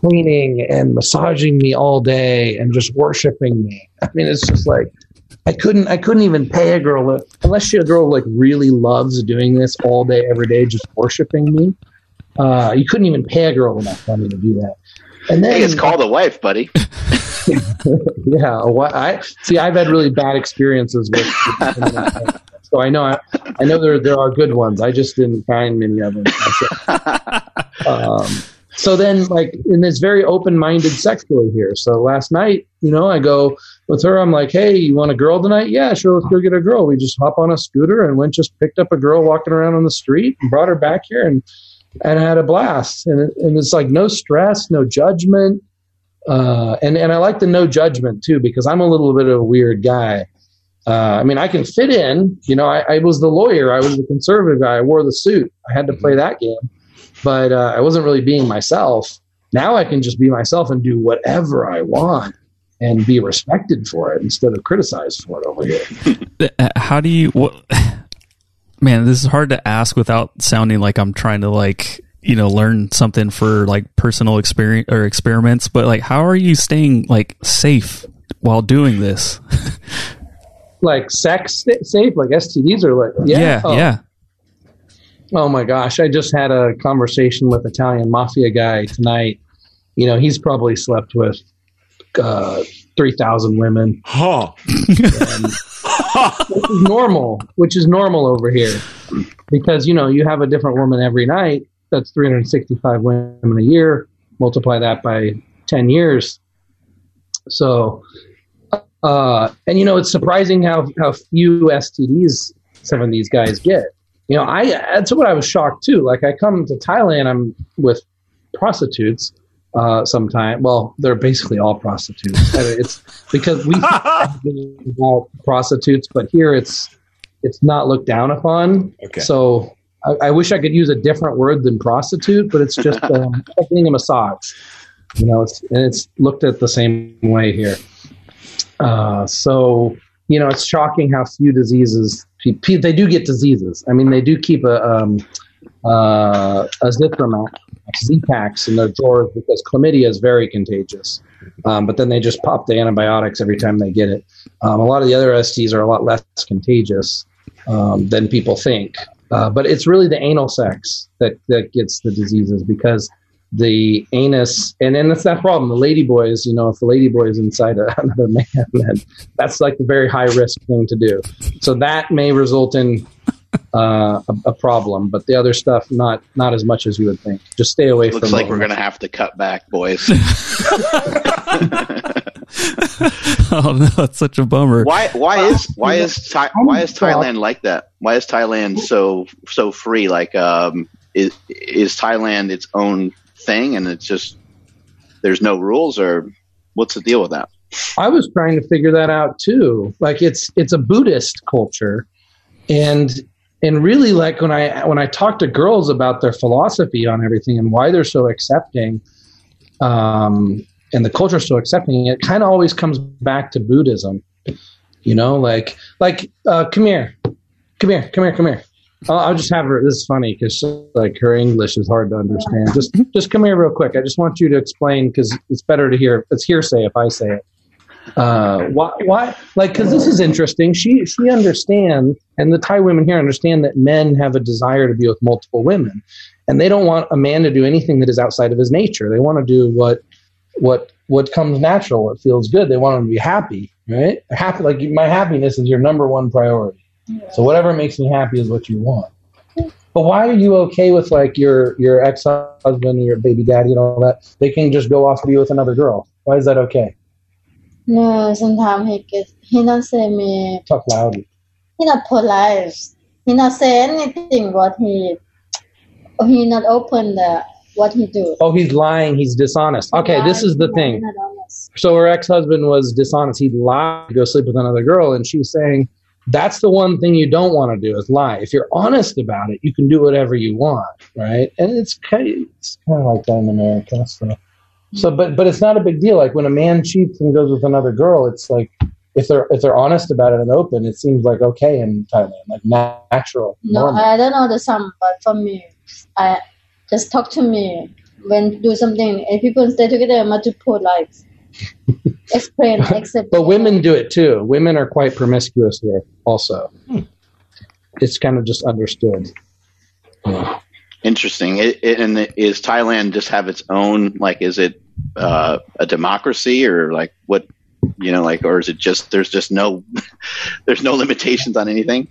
cleaning and massaging me all day and just worshiping me. I mean, it's just like I couldn't I couldn't even pay a girl unless she a girl like really loves doing this all day, every day, just worshiping me. Uh, you couldn't even pay a girl enough money to do that. And then, hey, it's called a wife, buddy. yeah, I see. I've had really bad experiences with, so I know I, I know there there are good ones. I just didn't find many of them. um, so then, like, and it's very open-minded sexually here. So last night, you know, I go with her. I'm like, hey, you want a girl tonight? Yeah, sure. Let's go get a girl. We just hop on a scooter and went, just picked up a girl walking around on the street and brought her back here and and I had a blast. And it, and it's like no stress, no judgment. Uh, and, and I like the no judgment too, because I'm a little bit of a weird guy. Uh, I mean, I can fit in, you know, I, I was the lawyer. I was the conservative guy. I wore the suit. I had to play that game, but uh, I wasn't really being myself. Now I can just be myself and do whatever I want and be respected for it instead of criticized for it over here. How do you, what, man, this is hard to ask without sounding like I'm trying to like, you know, learn something for like personal experience or experiments, but like, how are you staying like safe while doing this? Like sex st- safe, like S T Ds or like, yeah. Yeah, oh. yeah. Oh my gosh. I just had a conversation with Italian mafia guy tonight. You know, he's probably slept with, uh, three thousand women. Huh. And, which is normal, which is normal over here because, you know, you have a different woman every night. That's three hundred sixty-five women a year. Multiply that by ten years. So, uh, and you know, it's surprising how, how few S T Ds some of these guys get. You know, I, that's what I was shocked too. Like I come to Thailand, I'm with prostitutes, uh, sometimes. Well, they're basically all prostitutes. It's because we think all prostitutes, but here it's, it's not looked down upon. Okay. So, I wish I could use a different word than prostitute, but it's just um, getting a massage. You know, it's it's looked at the same way here. Uh, so, you know, it's shocking how few diseases, they do get diseases. I mean, they do keep a um, uh, a Zithromax, Z-Pax in their drawers because chlamydia is very contagious. Um, but then they just pop the antibiotics every time they get it. Um, a lot of the other S Ts are a lot less contagious um, than people think. Uh, but it's really the anal sex that, that gets the diseases because the anus, and then that's that problem. The ladyboys, you know, if the ladyboy is inside a, another man, then that's like the very high risk thing to do. So that may result in uh, a, a problem, but the other stuff, not not as much as you would think. Just stay away from it. Looks like we're going to have to cut back, boys. Oh no, it's such a bummer. Why? Why is why is Thai, why is Thailand like that? Why is Thailand so so free? Like, um, is is Thailand its own thing, and it's just there's no rules, or what's the deal with that? I was trying to figure that out too. Like, it's it's a Buddhist culture, and and really, like when I when I talk to girls about their philosophy on everything and why they're so accepting. Um, and the culture is still accepting it, kind of always comes back to Buddhism, you know, like, like, uh, come here, come here, come here, come here. I'll, I'll just have her. This is funny because like her English is hard to understand. Just, just come here real quick. I just want you to explain because it's better to hear. It's hearsay if I say it. Uh, why, why? Like, because this is interesting. She, she understands, and the Thai women here understand that men have a desire to be with multiple women, and they don't want a man to do anything that is outside of his nature. They want to do what. What what comes natural, what feels good. They want them to be happy, right? Happy, like my happiness is your number one priority. Yeah. So whatever makes me happy is what you want. But why are you okay with like your your ex husband and your baby daddy and all that? They can just go off to be with another girl. Why is that okay? No, sometimes he gets, he not say me. Talk loudly. He not polite. He not say anything. What he he not open the. What he do? Oh, he's lying. He's dishonest. Okay, yeah, this is the thing. So her ex-husband was dishonest. He lied to go sleep with another girl, and she's saying, that's the one thing you don't want to do is lie. If you're honest about it, you can do whatever you want, right? And it's kind of, it's kind of like that in America. So, so, but but it's not a big deal. Like when a man cheats and goes with another girl, it's like if they're if they're honest about it and open, it seems like okay in Thailand, like natural. No, normal. I don't know the sum, but for me, I. Just talk to me when do something. If people stay together, multiple lives. Explain, accept. But women do it too. Women are quite promiscuous here, also. Hmm. It's kind of just understood. Yeah. Interesting. It, it, and it, is Thailand just have its own? Like, is it uh, a democracy, or like what? You know, like, or is it just there's just no there's no limitations on anything?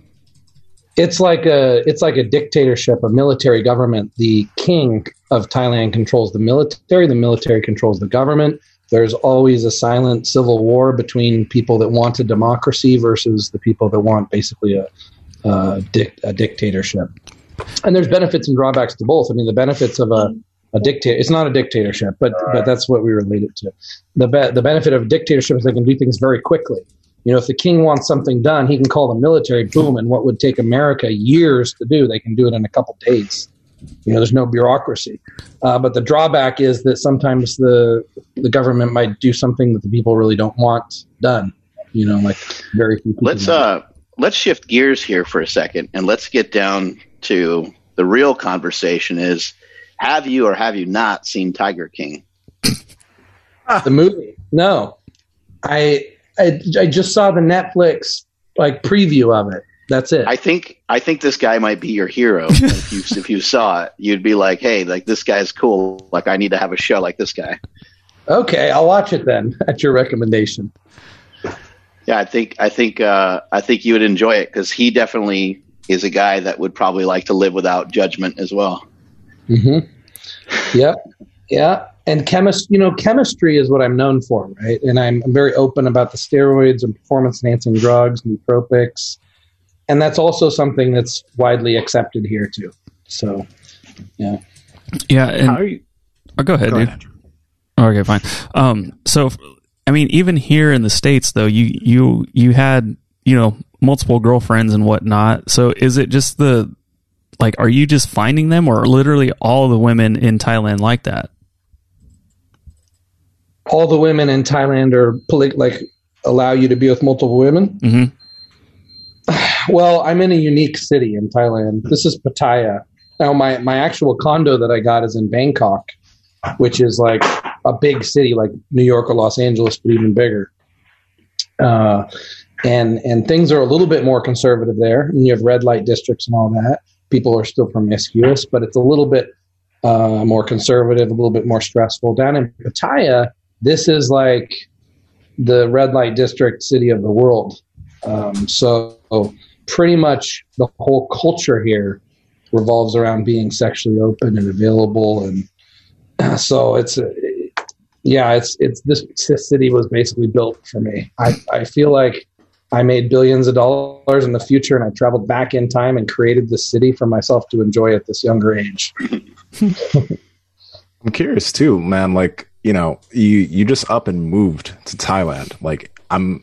It's like a it's like a dictatorship, a military government. The king of Thailand controls the military. The military controls the government. There's always a silent civil war between people that want a democracy versus the people that want basically a, a, dic- a dictatorship. And there's benefits and drawbacks to both. I mean, the benefits of a, a dictator. It's not a dictatorship, but right. But that's what we relate it to. The be- the benefit of dictatorship is they can do things very quickly. You know, if the king wants something done, he can call the military, boom, and what would take America years to do, they can do it in a couple days. You know, there's no bureaucracy. Uh, but the drawback is that sometimes the the government might do something that the people really don't want done. You know, like very few people. Let's uh, let's shift gears here for a second, and let's get down to the real conversation: is have you or have you not seen Tiger King? The movie? No, I. I, I just saw the Netflix like preview of it. That's it. I think I think this guy might be your hero. if you if you saw it, you'd be like, "Hey, like this guy's cool. Like I need to have a show like this guy." Okay, I'll watch it then at your recommendation. Yeah, I think I think uh, I think you would enjoy it because he definitely is a guy that would probably like to live without judgment as well. Mm-hmm. Yep. Yeah. And chemist, you know, chemistry is what I'm known for, right? And I'm, I'm very open about the steroids and performance-enhancing drugs, nootropics, and that's also something that's widely accepted here too. So, yeah, yeah. And, How are you? Oh, go ahead, go dude. Ahead. Oh, okay, fine. Um, so, I mean, even here in the States, though, you you you had you know multiple girlfriends and whatnot. So, is it just the like, are you just finding them, or are literally all the women in Thailand like that? all the women in Thailand are poly- like allow you to be with multiple women. Mm-hmm. Well, I'm in a unique city in Thailand. This is Pattaya. Now, my, my actual condo that I got is in Bangkok, which is like a big city like New York or Los Angeles, but even bigger. Uh, and and things are a little bit more conservative there. And you have red light districts and all that. People are still promiscuous, but it's a little bit uh, more conservative, a little bit more stressful. Down in Pattaya, this is like the red light district city of the world. Um, so pretty much the whole culture here revolves around being sexually open and available. And uh, so it's, uh, yeah, it's, it's, this city was basically built for me. I, I feel like I made billions of dollars in the future and I traveled back in time and created this city for myself to enjoy at this younger age. I'm curious too, man. Like, you know, you, you just up and moved to Thailand. Like I'm,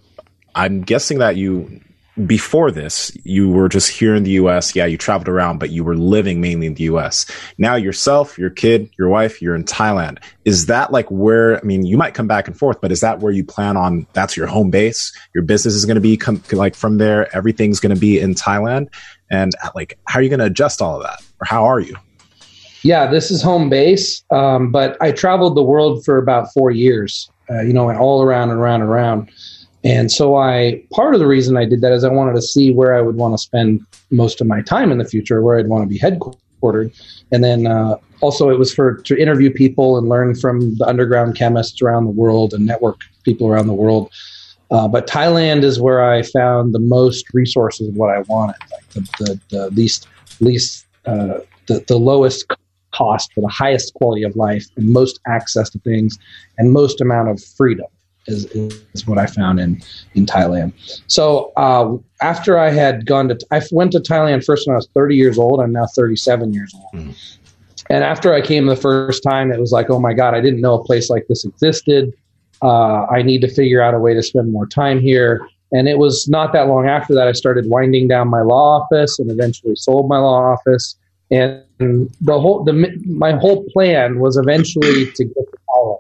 I'm guessing that you, before this, you were just here in the U S. Yeah, you traveled around, but you were living mainly in the U S. Now yourself, your kid, your wife, you're in Thailand. Is that like where, I mean, you might come back and forth, but is that where you plan on, that's your home base? Your business is going to be com- like from there, everything's going to be in Thailand. And like, how are you going to adjust all of that? Or how are you? Yeah, this is home base. Um, but I traveled the world for about four years, uh, you know, and all around and around and around. And so I, part of the reason I did that is I wanted to see where I would want to spend most of my time in the future, where I'd want to be headquartered. And then uh, also it was for to interview people and learn from the underground chemists around the world and network people around the world. Uh, but Thailand is where I found the most resources of what I wanted, like the, the, the least, least uh, the, the lowest cost for the highest quality of life and most access to things and most amount of freedom. Is, is what I found in, in Thailand. So uh, after I had gone to, I went to Thailand first when I was thirty years old. I'm now thirty-seven years old. Mm-hmm. And after I came the first time, it was like, oh my God, I didn't know a place like this existed. Uh, I need to figure out a way to spend more time here. And it was not that long after that, I started winding down my law office and eventually sold my law office. And the whole, the my whole plan was eventually to get to Thailand.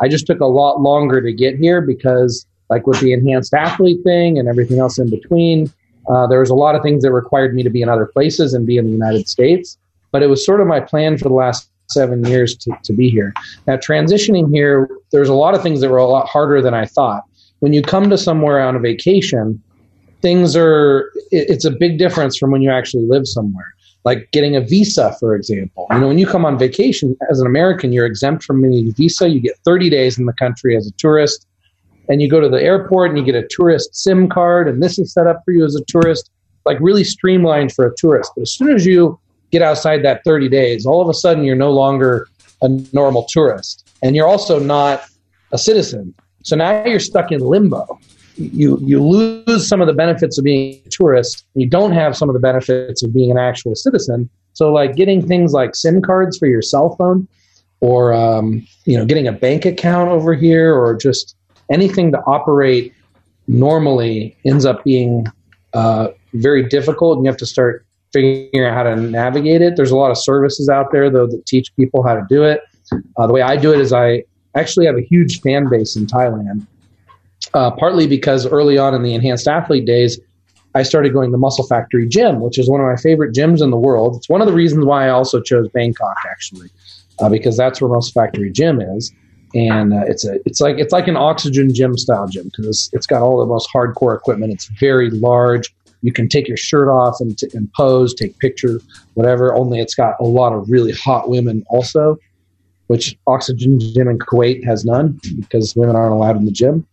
I just took a lot longer to get here because, like with the Enhanced Athlete thing and everything else in between, uh, there was a lot of things that required me to be in other places and be in the United States. But it was sort of my plan for the last seven years to, to be here. Now, transitioning here, there's a lot of things that were a lot harder than I thought. When you come to somewhere on a vacation, things are it, it's a big difference from when you actually live somewhere. Like getting a visa, for example. You know, when you come on vacation as an American, you're exempt from any visa. You get thirty days in the country as a tourist. And you go to the airport and you get a tourist SIM card. And this is set up for you as a tourist, like really streamlined for a tourist. But as soon as you get outside that thirty days, all of a sudden you're no longer a normal tourist. And you're also not a citizen. So now you're stuck in limbo. You you lose some of the benefits of being a tourist. You don't have some of the benefits of being an actual citizen. So like getting things like SIM cards for your cell phone or, um, you know, getting a bank account over here or just anything to operate normally ends up being uh, very difficult. And you have to start figuring out how to navigate it. There's a lot of services out there, though, that teach people how to do it. Uh, the way I do it is I actually have a huge fan base in Thailand. Uh, partly because early on in the Enhanced Athlete days, I started going to Muscle Factory Gym, which is one of my favorite gyms in the world. It's one of the reasons why I also chose Bangkok, actually, uh, because that's where Muscle Factory Gym is, and uh, it's a it's like it's like an Oxygen Gym style gym because it's, it's got all the most hardcore equipment. It's very large. You can take your shirt off and, t- and pose, take pictures, whatever. Only it's got a lot of really hot women also, which Oxygen Gym in Kuwait has none because women aren't allowed in the gym.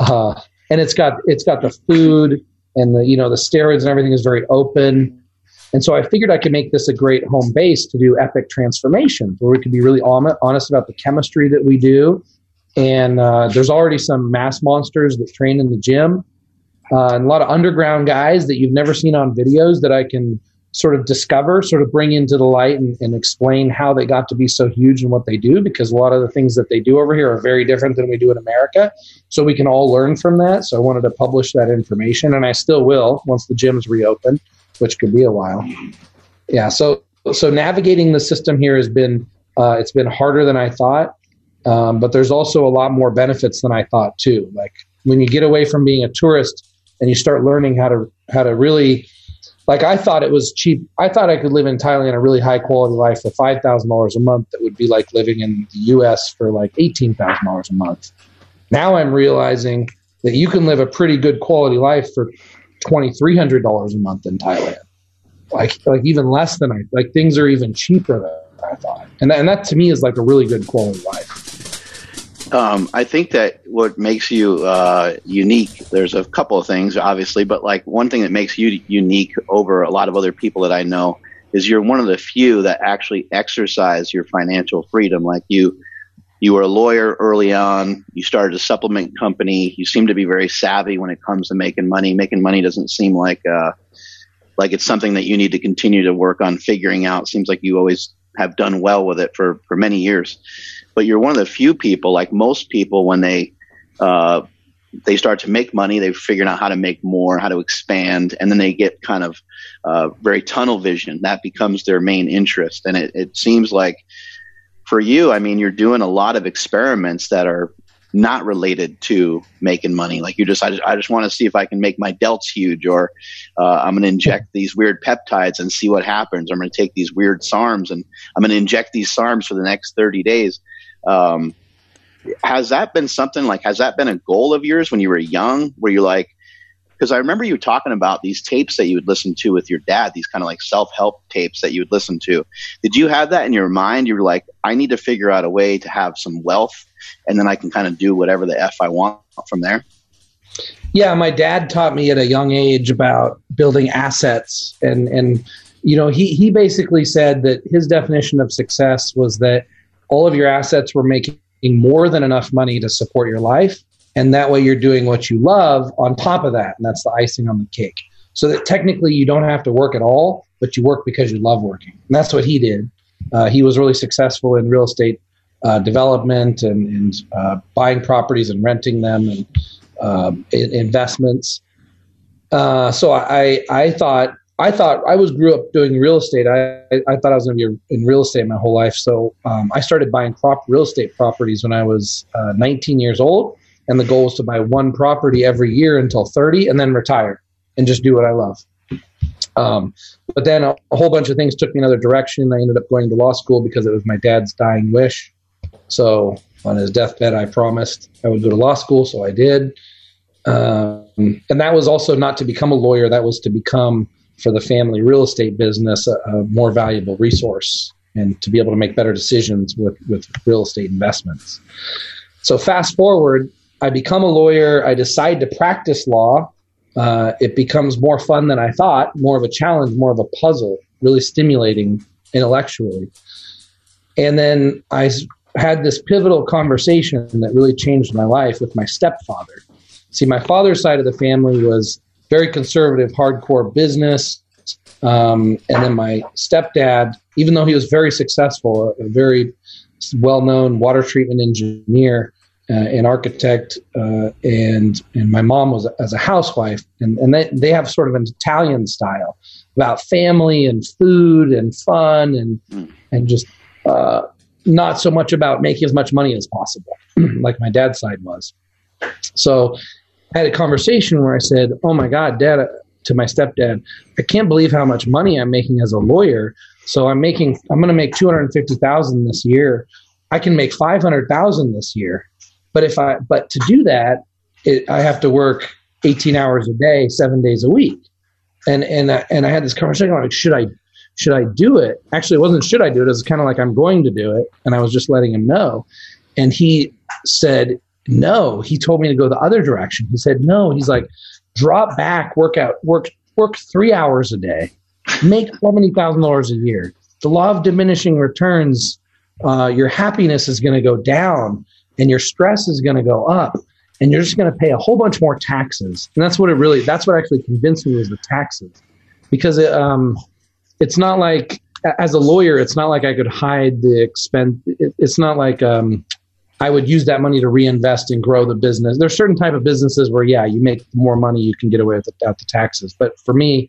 Uh, and it's got it's got the food and the you know the steroids and everything is very open, and so I figured I could make this a great home base to do epic transformation where we could be really honest about the chemistry that we do, and uh, there's already some mass monsters that train in the gym, uh, and a lot of underground guys that you've never seen on videos that I can sort of discover, sort of bring into the light and, and explain how they got to be so huge and what they do, because a lot of the things that they do over here are very different than we do in America. So we can all learn from that. So I wanted to publish that information, and I still will once the gyms reopen, which could be a while. Yeah. So, so navigating the system here has been, uh, it's been harder than I thought. Um, but there's also a lot more benefits than I thought too. Like when you get away from being a tourist and you start learning how to, how to really, like I thought it was cheap. I thought I could live in Thailand a really high quality life for five thousand dollars a month. That would be like living in the U S for like eighteen thousand dollars a month. Now I'm realizing that you can live a pretty good quality life for twenty-three hundred dollars a month in Thailand. Like, like even less than I, like things are even cheaper than I thought. And that, and that to me is like a really good quality life. Um, I think that what makes you uh, unique, there's a couple of things, obviously, but like one thing that makes you unique over a lot of other people that I know is you're one of the few that actually exercise your financial freedom. Like you, you were a lawyer early on, you started a supplement company, you seem to be very savvy when it comes to making money. Making money doesn't seem like uh, like it's something that you need to continue to work on figuring out. It seems like you always have done well with it for, for many years. But you're one of the few people, like most people, when they uh, they start to make money, they've figured out how to make more, how to expand, and then they get kind of uh, very tunnel vision. That becomes their main interest. And it, it seems like for you, I mean, you're doing a lot of experiments that are not related to making money. Like you just, I just, I just want to see if I can make my delts huge, or uh, I'm going to inject these weird peptides and see what happens. I'm going to take these weird SARMs and I'm going to inject these SARMs for the next thirty days. Um, has that been something like, has that been a goal of yours when you were young? Where you're like, because I remember you talking about these tapes that you would listen to with your dad, these kind of like self-help tapes that you would listen to. Did you have that in your mind? You were like, I need to figure out a way to have some wealth and then I can kind of do whatever the F I want from there. Yeah. My dad taught me at a young age about building assets. And, and, you know, he, he basically said that his definition of success was that all of your assets were making more than enough money to support your life. And that way you're doing what you love on top of that. And that's the icing on the cake. So that technically you don't have to work at all, but you work because you love working. And that's what he did. Uh, he was really successful in real estate uh, development and, and uh, buying properties and renting them and um, investments. Uh, so I, I thought, I thought I was grew up doing real estate. I, I thought I was going to be in real estate my whole life. So um, I started buying prop real estate properties when I was uh, nineteen years old. And the goal was to buy one property every year until thirty and then retire and just do what I love. Um, but then a, a whole bunch of things took me another direction. I ended up going to law school because it was my dad's dying wish. So on his deathbed, I promised I would go to law school. So I did. Um, and that was also not to become a lawyer. That was to become, for the family real estate business, a, a more valuable resource and to be able to make better decisions with, with real estate investments. So fast forward, I become a lawyer. I decide to practice law. Uh, it becomes more fun than I thought, more of a challenge, more of a puzzle, really stimulating intellectually. And then I had this pivotal conversation that really changed my life with my stepfather. See, my father's side of the family was very conservative, hardcore business. Um, and then my stepdad, even though he was very successful, a, a very well-known water treatment engineer, uh, an architect, uh, and and my mom was as a housewife. And, and they, they have sort of an Italian style about family and food and fun and, and just uh, not so much about making as much money as possible, like my dad's side was. So I had a conversation where I said, oh my God, Dad, to my stepdad, I can't believe how much money I'm making as a lawyer. So I'm making, I'm going to make two hundred fifty thousand dollars this year. I can make five hundred thousand dollars this year. But if I, but to do that, it, I have to work eighteen hours a day, seven days a week. And, and, I, and I had this conversation like, should I, should I do it? Actually, it wasn't, should I do it? It was kind of like, I'm going to do it. And I was just letting him know. And he said, no, he told me to go the other direction. He said, no, he's like, drop back, work out, work, work three hours a day, make seventy thousand dollars a year. The law of diminishing returns, uh, your happiness is going to go down and your stress is going to go up and you're just going to pay a whole bunch more taxes. And that's what it really, that's what actually convinced me was the taxes, because it, um, it's not like as a lawyer, it's not like I could hide the expense. It, it's not like, um, I would use that money to reinvest and grow the business. There's certain type of businesses where, yeah, you make more money, you can get away without the taxes. But for me,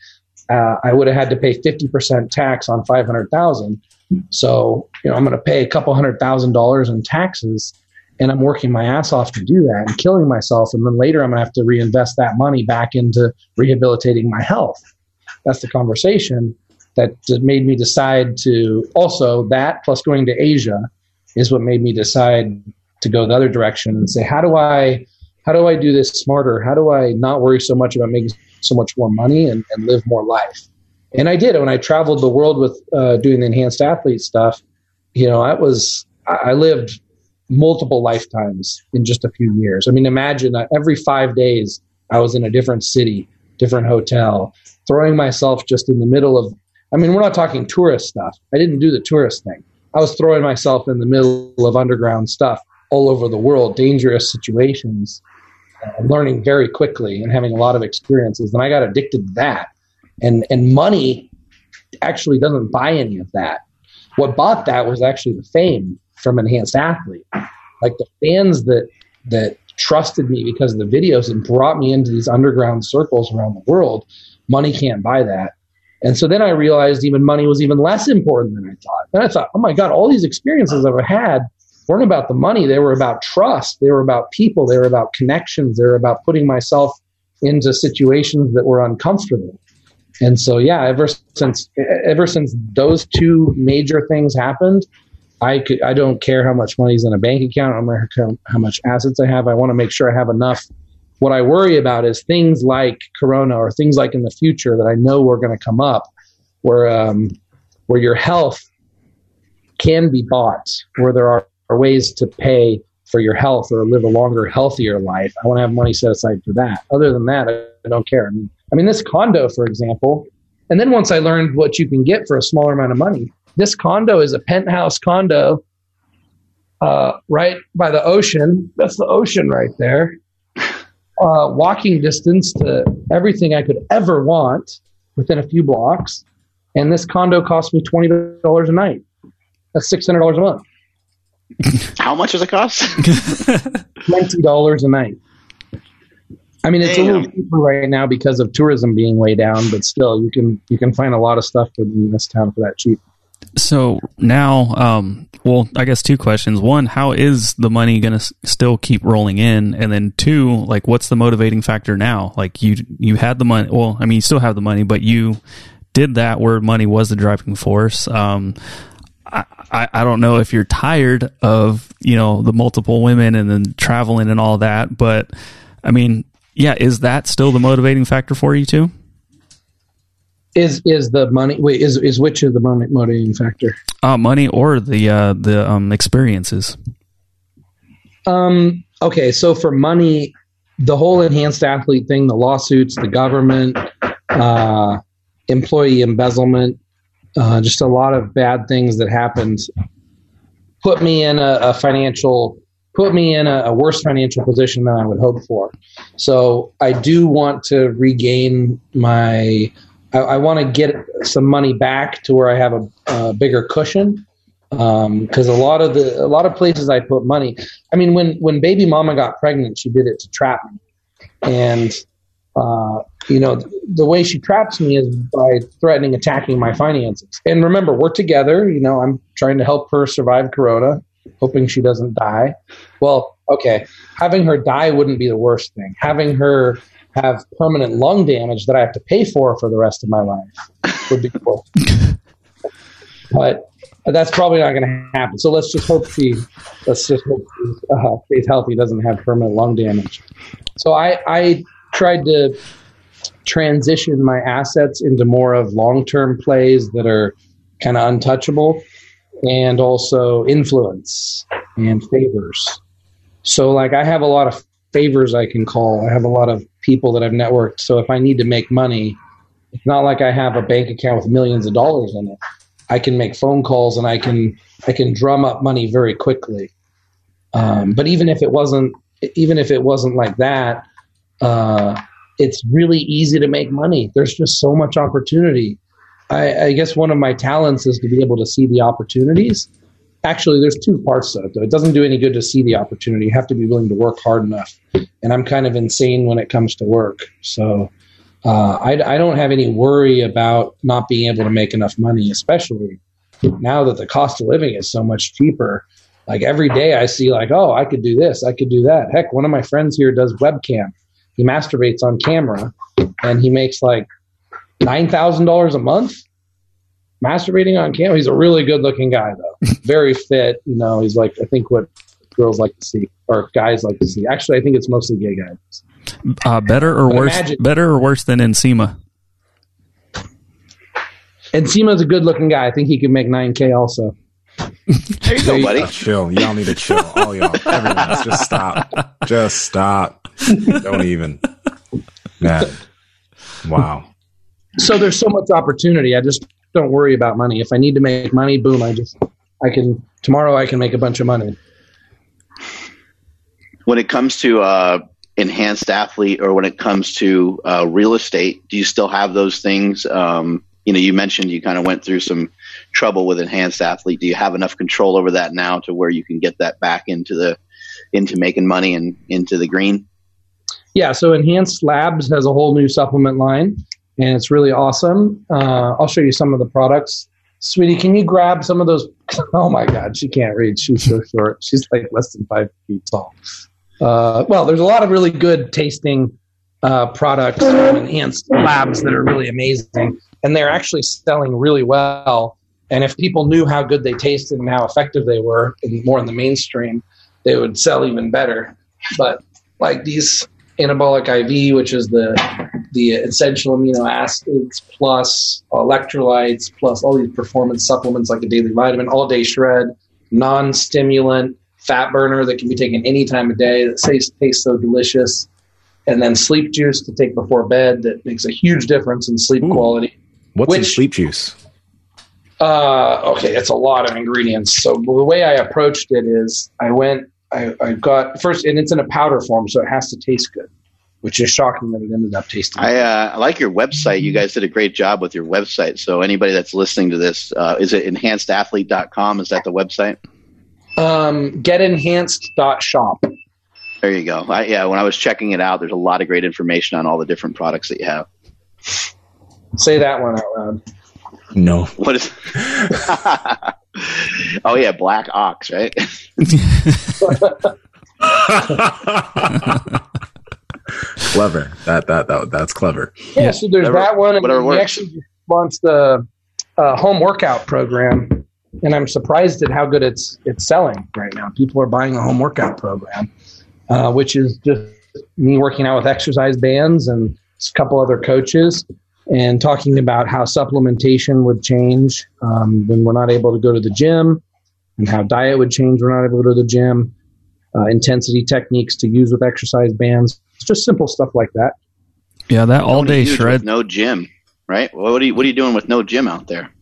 uh, I would have had to pay fifty percent tax on five hundred thousand. So, you know, I'm going to pay a couple hundred thousand dollars in taxes and I'm working my ass off to do that and killing myself. And then later I'm going to have to reinvest that money back into rehabilitating my health. That's the conversation that made me decide to also that plus going to Asia is what made me decide to go the other direction and say, how do I, how do I do this smarter? How do I not worry so much about making so much more money and, and live more life? And I did. When I traveled the world with uh, doing the Enhanced Athlete stuff, you know, I was, I lived multiple lifetimes in just a few years. I mean, imagine uh, every five days I was in a different city, different hotel, throwing myself just in the middle of, I mean, we're not talking tourist stuff. I didn't do the tourist thing. I was throwing myself in the middle of underground stuff all over the world, dangerous situations, uh, learning very quickly and having a lot of experiences. And I got addicted to that. And and money actually doesn't buy any of that. What bought that was actually the fame from Enhanced Athlete. Like the fans that that trusted me because of the videos and brought me into these underground circles around the world, money can't buy that. And so then I realized even money was even less important than I thought. Then I thought, oh my God, all these experiences I've had weren't about the money. They were about trust. They were about people. They were about connections. They were about putting myself into situations that were uncomfortable. And so, yeah, ever since ever since those two major things happened, I could, I don't care how much money's in a bank account, I don't care how much assets I have. I want to make sure I have enough. What I worry about is things like Corona or things like in the future that I know we're going to come up, where um, where your health can be bought, where there are, are ways to pay for your health or live a longer, healthier life. I want to have money set aside for that. Other than that, I don't care. I mean, I mean, this condo, for example, and then once I learned what you can get for a smaller amount of money, this condo is a penthouse condo uh, right by the ocean. That's the ocean right there. Uh, walking distance to everything I could ever want within a few blocks. And this condo cost me twenty dollars a night. That's six hundred dollars a month. How much does it cost? twenty dollars a night. I mean, it's Damn. a little cheaper right now because of tourism being way down, but still, you can you can find a lot of stuff in this town for that cheap. So now, um, well, I guess two questions. One, how is the money going to s- still keep rolling in? And then two, like, what's the motivating factor now? Like, you you had the money. Well, I mean, you still have the money, but you did that where money was the driving force. Um I, I don't know if you're tired of, you know, the multiple women and then traveling and all that, but I mean, yeah, is that still the motivating factor for you too? Is is the money? Wait, is is which of the money motivating factor? Uh, money or the uh, the um, experiences? Um. Okay, so for money, the whole Enhanced Athlete thing, the lawsuits, the government, uh, employee embezzlement. Uh, just a lot of bad things that happened put me in a, a financial, put me in a, a worse financial position than I would hope for. So I do want to regain my, I, I want to get some money back to where I have a, a bigger cushion. Um, cause a lot of the, a lot of places I put money. I mean, when, when baby mama got pregnant, she did it to trap me. And, Uh, you know, th- the way she traps me is by threatening, attacking my finances. And remember, we're together. You know, I'm trying to help her survive Corona, hoping she doesn't die. Well, okay, having her die wouldn't be the worst thing. Having her have permanent lung damage that I have to pay for for the rest of my life would be cool. But that's probably not going to happen. So let's just hope she, let's just hope she uh, stays healthy, doesn't have permanent lung damage. So I, I, tried to transition my assets into more of long-term plays that are kind of untouchable and also influence and favors. So like I have a lot of favors I can call. I have a lot of people that I've networked. So if I need to make money, it's not like I have a bank account with millions of dollars in it. I can make phone calls and I can, I can drum up money very quickly. Um, but even if it wasn't, even if it wasn't like that, Uh, it's really easy to make money. There's just so much opportunity. I, I guess one of my talents is to be able to see the opportunities. Actually, there's two parts to it, though. It doesn't do any good to see the opportunity. You have to be willing to work hard enough. And I'm kind of insane when it comes to work. So uh, I, I don't have any worry about not being able to make enough money, especially now that the cost of living is so much cheaper. Like every day I see like, oh, I could do this, I could do that. Heck, one of my friends here does webcam. He masturbates on camera and he makes like nine thousand dollars a month masturbating on camera. He's a really good looking guy though. Very fit. You know, he's like, I think what girls like to see or guys like to see. Actually, I think it's mostly gay guys. Uh, better or but worse, imagine, better or worse than Nsima? Nsima's a good looking guy. I think he could make nine K also. There you go, buddy. Uh, chill. Y'all need to chill. All y'all. Everyone's just stop. Just stop. Don't even. Man. Wow. So there's so much opportunity. I just don't worry about money. If I need to make money, boom, I just, I can, tomorrow I can make a bunch of money. When it comes to uh, enhanced athlete or when it comes to uh, real estate, do you still have those things? Um, you know, you mentioned you kind of went through some trouble with enhanced athlete. Do you have enough control over that now to where you can get that back into the into making money and into the green? Yeah, so Enhanced Labs has a whole new supplement line and it's really awesome. Uh, I'll show you some of the products. Sweetie, can you grab some of those? Oh my God, she can't read. She's so short. She's like less than five feet tall. Uh, well, there's a lot of really good tasting uh, products from Enhanced Labs that are really amazing and they're actually selling really well. And if people knew how good they tasted and how effective they were, and more in the mainstream, they would sell even better. But like these anabolic I V, which is the the essential amino acids plus electrolytes plus all these performance supplements like a daily vitamin, all day shred, non-stimulant fat burner that can be taken any time of day that tastes, tastes so delicious, and then sleep juice to take before bed that makes a huge difference in sleep Ooh. Quality. What's which, in sleep juice? Uh, okay, it's a lot of ingredients. So the way I approached it is I went, I, I got first, and it's in a powder form, so it has to taste good, which is shocking that it ended up tasting I, good. Uh, I like your website. You guys did a great job with your website. So anybody that's listening to this, uh, is it enhanced athlete dot com? Is that the website? Um, get enhanced dot shop. There you go. I, yeah, when I was checking it out, there's a lot of great information on all the different products that you have. Say that one out loud. No. What is? Oh yeah, Black Ox, right? Clever. That that that that's clever. Yeah. yeah. So there's Never, that one, and then we actually launched the uh, home workout program, and I'm surprised at how good it's it's selling right now. People are buying a home workout program, uh, which is just me working out with exercise bands and a couple other coaches. And talking about how supplementation would change um, when we're not able to go to the gym, and how diet would change when we're not able to go to the gym, uh, intensity techniques to use with exercise bands. It's just simple stuff like that. Yeah, that all day shred. No gym, right? What are you, what are you doing with no gym out there?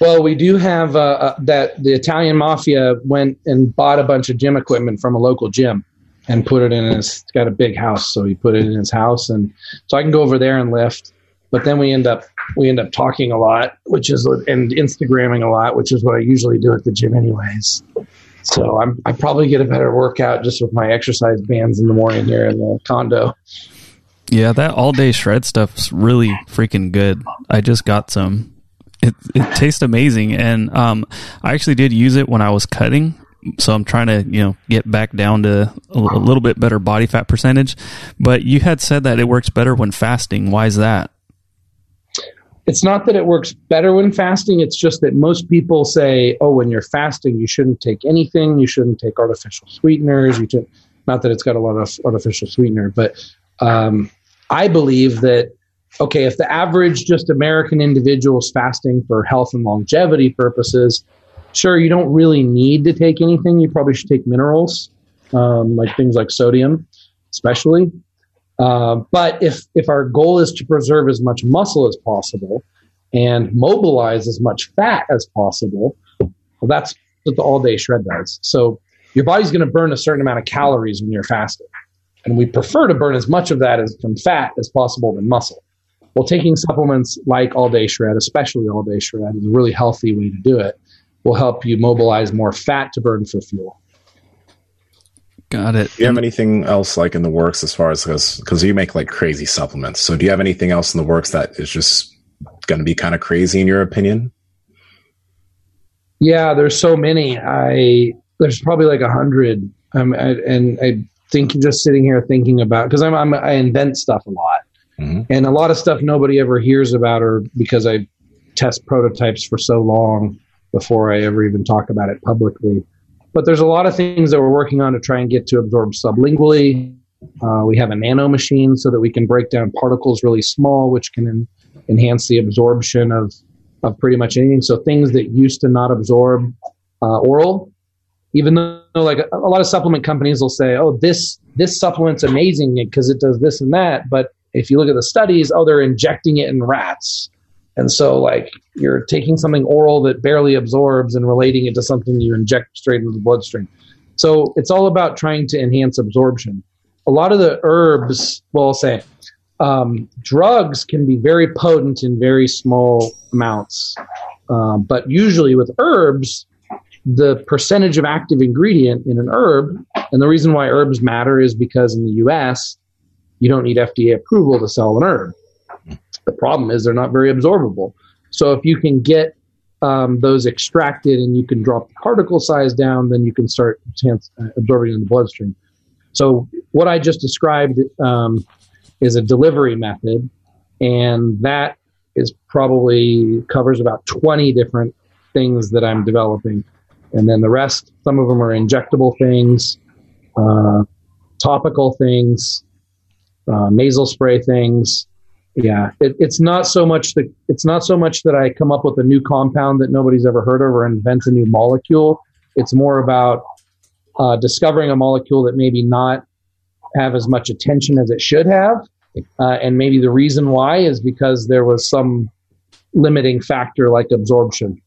Well, we do have uh, uh, that the Italian mafia went and bought a bunch of gym equipment from a local gym. And put it in his, it's got a big house, so he put it in his house. And so I can go over there and lift. But then we end up we end up talking a lot, which is and Instagramming a lot, which is what I usually do at the gym, anyways. So I'm I probably get a better workout just with my exercise bands in the morning here in the condo. Yeah, that all day shred stuff's really freaking good. I just got some. It it tastes amazing, and um, I actually did use it when I was cutting. So I'm trying to, you know, get back down to a, a little bit better body fat percentage. But you had said that it works better when fasting. Why is that? It's not that it works better when fasting. It's just that most people say, oh, when you're fasting, you shouldn't take anything. You shouldn't take artificial sweeteners. You should, not that it's got a lot of artificial sweetener, but um, I believe that, okay, if the average just American individual is fasting for health and longevity purposes, sure, you don't really need to take anything. You probably should take minerals, um, like things like sodium, especially. Uh, but if, if our goal is to preserve as much muscle as possible and mobilize as much fat as possible, well, that's what the all-day shred does. So your body's going to burn a certain amount of calories when you're fasting. And we prefer to burn as much of that as from fat as possible than muscle. Well, taking supplements like all-day shred, especially all-day shred, is a really healthy way to do it. Will help you mobilize more fat to burn for fuel. Got it. Do you have anything else like in the works as far as, because you make like crazy supplements. So do you have anything else in the works that is just going to be kind of crazy in your opinion? Yeah, there's so many. I there's probably like a hundred. Um, I, and I think just sitting here thinking about, because I'm, I'm I invent stuff a lot, mm-hmm. and a lot of stuff nobody ever hears about, or because I test prototypes for so long before I ever even talk about it publicly. But there's a lot of things that we're working on to try and get to absorb sublingually. Uh, we have a nano machine so that we can break down particles really small, which can en- enhance the absorption of, of pretty much anything. So things that used to not absorb uh, oral, even though like a, a lot of supplement companies will say, oh, this this supplement's amazing because it does this and that. But if you look at the studies, oh, they're injecting it in rats. And so, like, you're taking something oral that barely absorbs and relating it to something you inject straight into the bloodstream. So it's all about trying to enhance absorption. A lot of the herbs, well, I'll say, um, drugs can be very potent in very small amounts. Um, but usually with herbs, the percentage of active ingredient in an herb, and the reason why herbs matter is because in the U S, you don't need F D A approval to sell an herb. The problem is they're not very absorbable. So if you can get um, those extracted and you can drop the particle size down, then you can start trans- absorbing in the bloodstream. So what I just described um, is a delivery method, and that is probably covers about twenty different things that I'm developing. And then the rest, some of them are injectable things, uh, topical things, uh, nasal spray things. Yeah, it, it's not so much that it's not so much that I come up with a new compound that nobody's ever heard of or invent a new molecule. It's more about uh, discovering a molecule that maybe not have as much attention as it should have, uh, and maybe the reason why is because there was some limiting factor like absorption.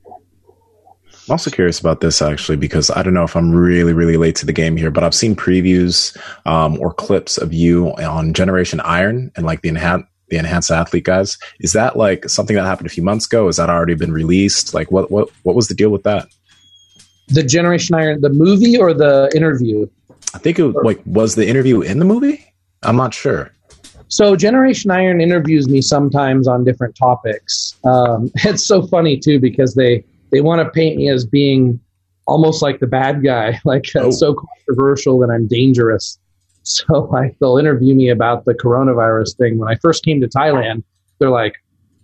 I'm also curious about this, actually, because I don't know if I'm really, really late to the game here, but I've seen previews um, or clips of you on Generation Iron and like the Enhanced, the Enhanced Athlete guys. Is that like something that happened a few months ago? Has that already been released? Like what, what, what was the deal with that? The Generation Iron, the movie or the interview? I think it was, like, was the interview in the movie? I'm not sure. So Generation Iron interviews me sometimes on different topics. Um, it's so funny too, because they, They want to paint me as being almost like the bad guy, like oh. so controversial that I'm dangerous. So like, they'll interview me about the coronavirus thing. When I first came to Thailand, they're like,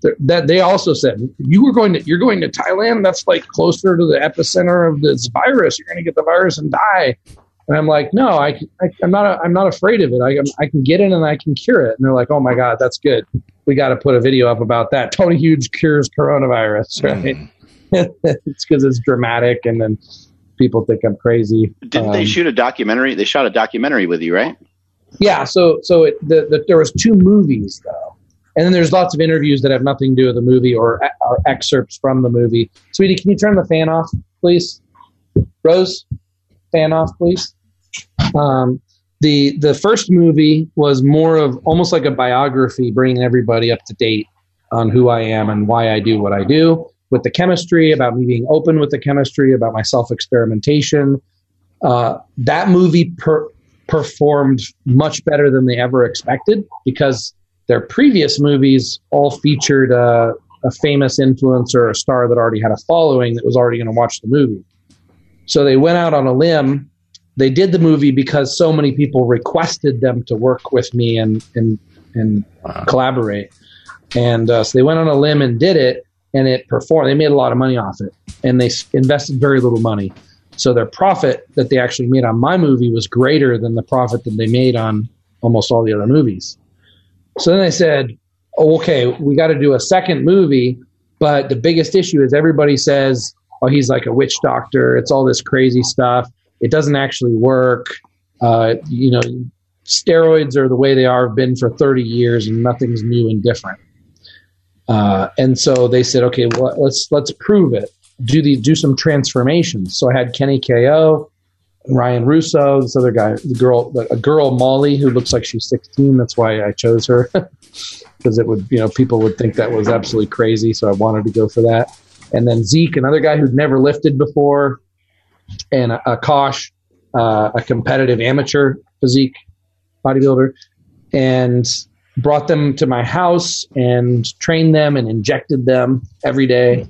they're, that they also said, you were going to, you're going to Thailand? That's like closer to the epicenter of this virus. You're going to get the virus and die. And I'm like, no, I, I, I'm not, a, I'm not afraid of it. I, I can get in and I can cure it. And they're like, oh my God, that's good. We got to put a video up about that. Tony Huge cures coronavirus, right? Mm. It's because it's dramatic, and then people think I'm crazy. Didn't um, they shoot a documentary? They shot a documentary with you, right? Yeah. So, so it, the, the, there was two movies though, and then there's lots of interviews that have nothing to do with the movie or, or excerpts from the movie. Sweetie, can you turn the fan off, please? Rose, fan off, please. Um, the the first movie was more of almost like a biography, bringing everybody up to date on who I am and why I do what I do. With the chemistry, about me being open with the chemistry, about my self-experimentation. Uh, that movie per- performed much better than they ever expected, because their previous movies all featured uh, a famous influencer, a star that already had a following that was already going to watch the movie. So they went out on a limb. They did the movie because so many people requested them to work with me and, and, and wow. collaborate. And uh, so they went on a limb and did it. And it performed. They made a lot of money off it, and they invested very little money. So their profit that they actually made on my movie was greater than the profit that they made on almost all the other movies. So then they said, oh, okay, we got to do a second movie. But the biggest issue is everybody says, oh, he's like a witch doctor. It's all this crazy stuff. It doesn't actually work. Uh, you know, steroids are the way they are, have been for thirty years, and nothing's new and different. Uh, and so they said, okay, well, let's, let's prove it. Do the, do some transformations. So I had Kenny K O, Ryan Russo, this other guy, the girl, a girl, Molly, who looks like she's sixteen. That's why I chose her, because it would, you know, people would think that was absolutely crazy. So I wanted to go for that. And then Zeke, another guy who'd never lifted before, and Akash, uh, a competitive amateur physique bodybuilder. And brought them to my house and trained them and injected them every day.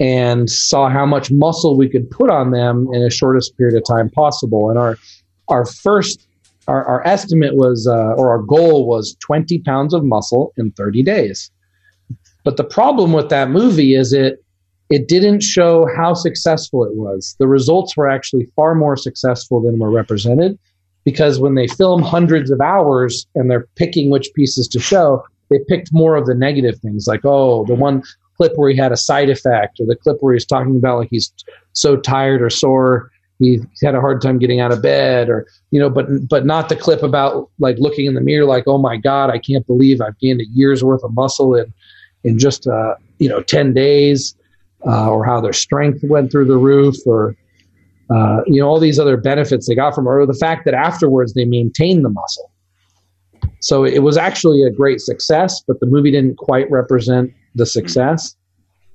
and saw how much muscle we could put on them in the shortest period of time possible. And our our first, our, our estimate was, uh, or our goal was twenty pounds of muscle in thirty days. But the problem with that movie is it it didn't show how successful it was. The results were actually far more successful than were represented, because when they film hundreds of hours and they're picking which pieces to show, they picked more of the negative things, like, oh, the one clip where he had a side effect, or the clip where he's talking about like he's so tired or sore, he had a hard time getting out of bed, or, you know, but but not the clip about like looking in the mirror like, oh my God, I can't believe I've gained a year's worth of muscle in, in just, uh, you know, ten days, uh, or how their strength went through the roof, or, uh, you know, all these other benefits they got from it, or the fact that afterwards they maintained the muscle. So it was actually a great success, but the movie didn't quite represent the success.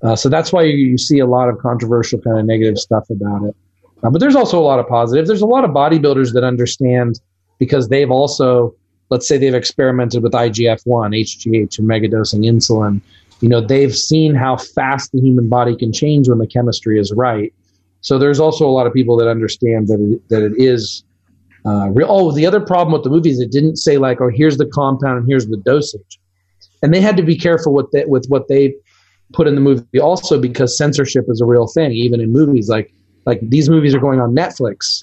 Uh, so that's why you, you see a lot of controversial kind of negative stuff about it. Uh, but there's also a lot of positive. There's a lot of bodybuilders that understand, because they've also, let's say they've experimented with I G F one, H G H, and megadosing insulin. You know, they've seen how fast the human body can change when the chemistry is right. So there's also a lot of people that understand that it, that it is uh, real. Oh, the other problem with the movie is it didn't say like, oh, here's the compound and here's the dosage. And they had to be careful with that, with what they put in the movie also, because censorship is a real thing, even in movies. Like like these movies are going on Netflix,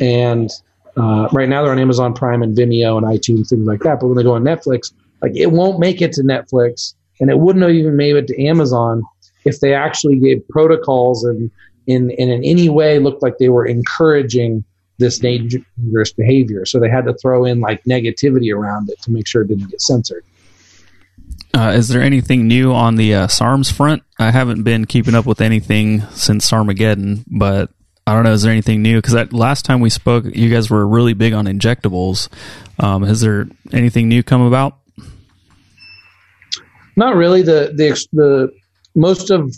and uh, right now they're on Amazon Prime and Vimeo and iTunes, things like that. But when they go on Netflix, like it won't make it to Netflix, and it wouldn't have even made it to Amazon if they actually gave protocols and in and in any way looked like they were encouraging this dangerous behavior. So they had to throw in like negativity around it to make sure it didn't get censored. Uh, is there anything new on the uh, SARMs front? I haven't been keeping up with anything since Sarmageddon, but I don't know. Is there anything new? Because last time we spoke, you guys were really big on injectables. Um, has there anything new come about? Not really. The the the most of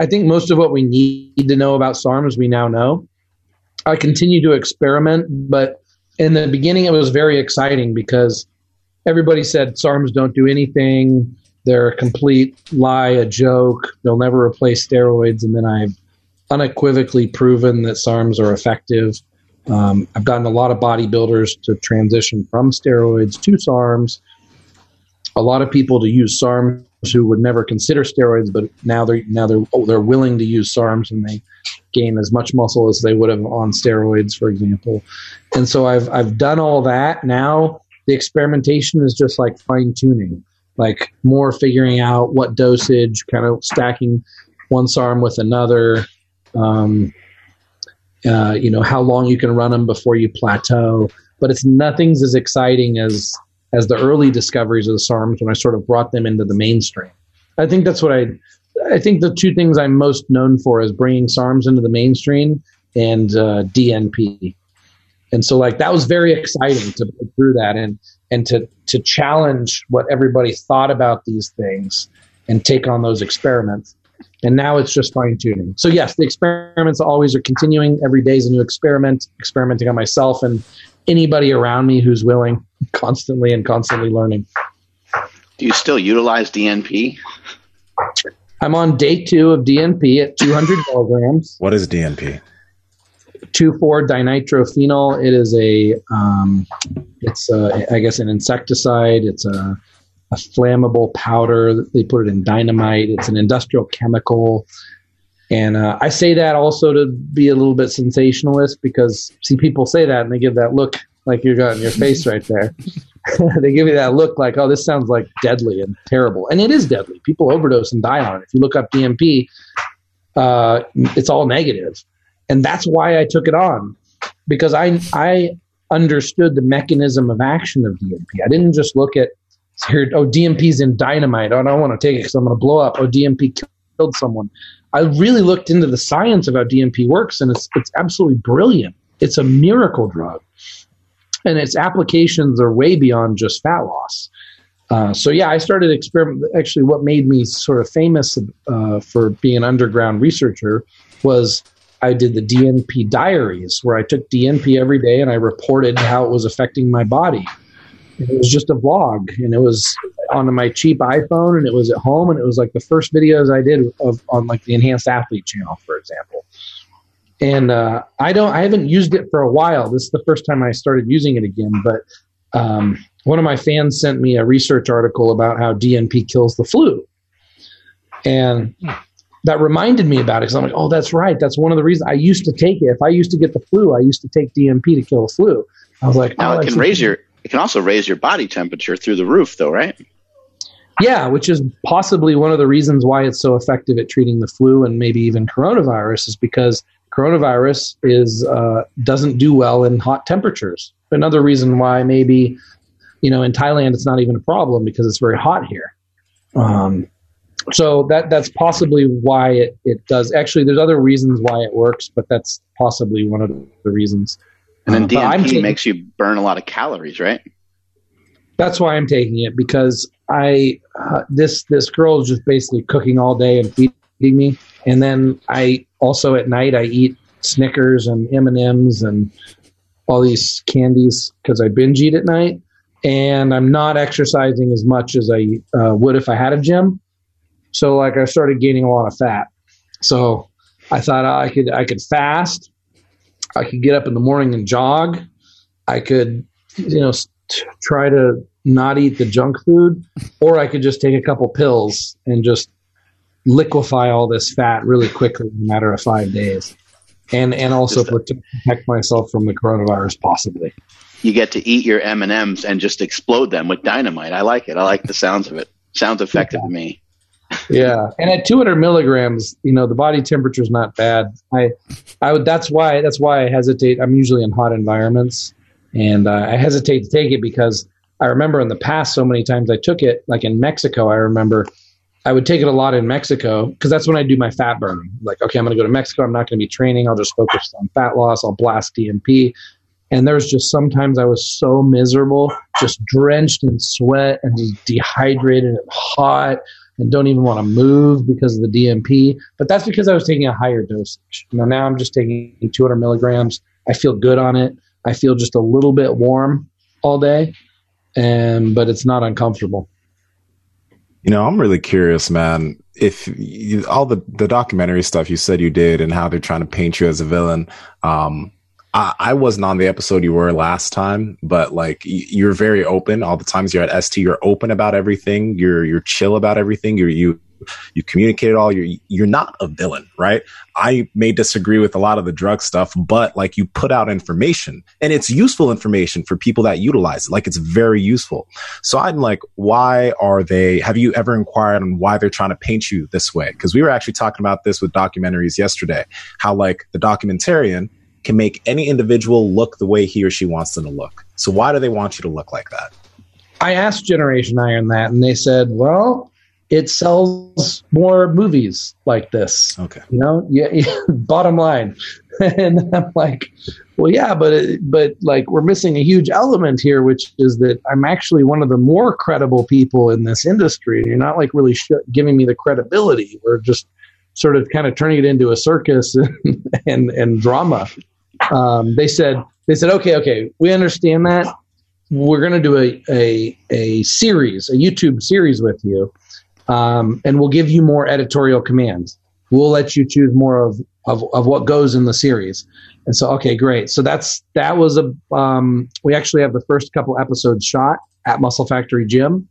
I think most of what we need to know about SARMs we now know. I continue to experiment, but in the beginning it was very exciting because everybody said SARMs don't do anything. They're a complete lie, a joke. They'll never replace steroids. And then I've unequivocally proven that SARMs are effective. Um, I've gotten a lot of bodybuilders to transition from steroids to SARMs. A lot of people to use SARMs who would never consider steroids, but now they're now they're oh, they're willing to use SARMs, and they gain as much muscle as they would have on steroids, for example. And so I've I've done all that. Now the experimentation is just like fine tuning, like more figuring out what dosage, kind of stacking one SARM with another. Um, uh, you know, how long you can run them before you plateau. But it's nothing's as exciting as. as the early discoveries of the SARMs when I sort of brought them into the mainstream. I think that's what I, I think the two things I'm most known for is bringing SARMs into the mainstream and uh, D N P. And so like that was very exciting to go through that and, and to, to challenge what everybody thought about these things and take on those experiments. And now it's just fine tuning. So yes, the experiments always are continuing. Every day is a new experiment, experimenting on myself and anybody around me who's willing, constantly and constantly learning. Do you still utilize D N P? I'm on day two of D N P at two hundred milligrams. What is D N P? two,4-dinitrophenol. It is a, um, it's a, I guess an insecticide. It's a, a flammable powder. They put it in dynamite. It's an industrial chemical. And uh, I say that also to be a little bit sensationalist because, see, people say that and they give that look like you got in your face right there. They give you that look like, oh, this sounds like deadly and terrible. And it is deadly. People overdose and die on it. If you look up D N P, uh, it's all negative. And that's why I took it on, because I I understood the mechanism of action of D N P. I didn't just look at, here, oh, D N P's in dynamite. Oh, I don't want to take it because I'm going to blow up. Oh, D N P killed someone. I really looked into the science of how D N P works, and it's it's absolutely brilliant. It's a miracle drug, and its applications are way beyond just fat loss. Uh, so yeah, I started experimenting. Actually, what made me sort of famous uh, for being an underground researcher was I did the D N P diaries, where I took D N P every day and I reported how it was affecting my body. And it was just a vlog, and it was on my cheap iPhone, and it was at home, and it was like the first videos I did of on like the Enhanced Athlete channel, for example. And uh, I don't, I haven't used it for a while. This is the first time I started using it again. But um, one of my fans sent me a research article about how D N P kills the flu, and that reminded me about it, because I'm like, oh, that's right. That's one of the reasons I used to take it. If I used to get the flu, I used to take D N P to kill the flu. I was like, oh, it can raise your, it can also raise your body temperature through the roof, though, right? Yeah, which is possibly one of the reasons why it's so effective at treating the flu and maybe even coronavirus, is because coronavirus is uh, doesn't do well in hot temperatures. Another reason why maybe, you know, in Thailand it's not even a problem, because it's very hot here. Um, so that that's possibly why it, it does. Actually, there's other reasons why it works, but that's possibly one of the reasons. And then uh, D N P taking, makes you burn a lot of calories, right? That's why I'm taking it, because I uh, this this girl is just basically cooking all day and feeding me, and then I also at night I eat Snickers and M and M's and all these candies because I binge eat at night, and I'm not exercising as much as I uh, would if I had a gym. So like I started gaining a lot of fat. So I thought I could I could fast. I could get up in the morning and jog. I could, you know, t- try to not eat the junk food, or I could just take a couple pills and just liquefy all this fat really quickly in a matter of five days, and and also protect myself from the coronavirus possibly. You get to eat your M and M's and just explode them with dynamite. I like it. I like the sounds of it. Sounds effective yeah. to me. Yeah, and at two hundred milligrams, you know, the body temperature is not bad. I, I would. That's why. That's why I hesitate. I'm usually in hot environments, and uh, I hesitate to take it because I remember in the past so many times I took it. Like in Mexico, I remember I would take it a lot in Mexico because that's when I do my fat burning. Like, okay, I'm going to go to Mexico. I'm not going to be training. I'll just focus on fat loss. I'll blast D N P. And there's just sometimes I was so miserable, just drenched in sweat and just dehydrated and hot, and don't even want to move because of the D N P. But that's because I was taking a higher dosage. You know, now I'm just taking two hundred milligrams. I feel good on it. I feel just a little bit warm all day, and but it's not uncomfortable. You know, I'm really curious, man, if you, all the, the documentary stuff you said you did and how they're trying to paint you as a villain. Um, I, I wasn't on the episode you were last time, but like y- you're very open all the times you're at S T. You're open about everything. You're you're chill about everything. You're, you you communicate it all. You're you're not a villain, right? I may disagree with a lot of the drug stuff, but like you put out information, and it's useful information for people that utilize it. Like it's very useful. So I'm like, why are they? Have you ever inquired on why they're trying to paint you this way? Because we were actually talking about this with documentaries yesterday. How like the documentarian can make any individual look the way he or she wants them to look. So why do they want you to look like that? I asked Generation Iron that, and they said, well, it sells more movies like this. Okay. You know, yeah, yeah, bottom line. And I'm like, well, yeah, but, it, but like we're missing a huge element here, which is that I'm actually one of the more credible people in this industry. You're not like really sh- giving me the credibility. We're just sort of kind of turning it into a circus and, and, and drama. Um, they said, they said, okay, okay, we understand that. We're going to do a, a, a series, a YouTube series with you. Um, and we'll give you more editorial commands. We'll let you choose more of, of, of what goes in the series. And so, okay, great. So that's, that was a, um, we actually have the first couple episodes shot at Muscle Factory Gym,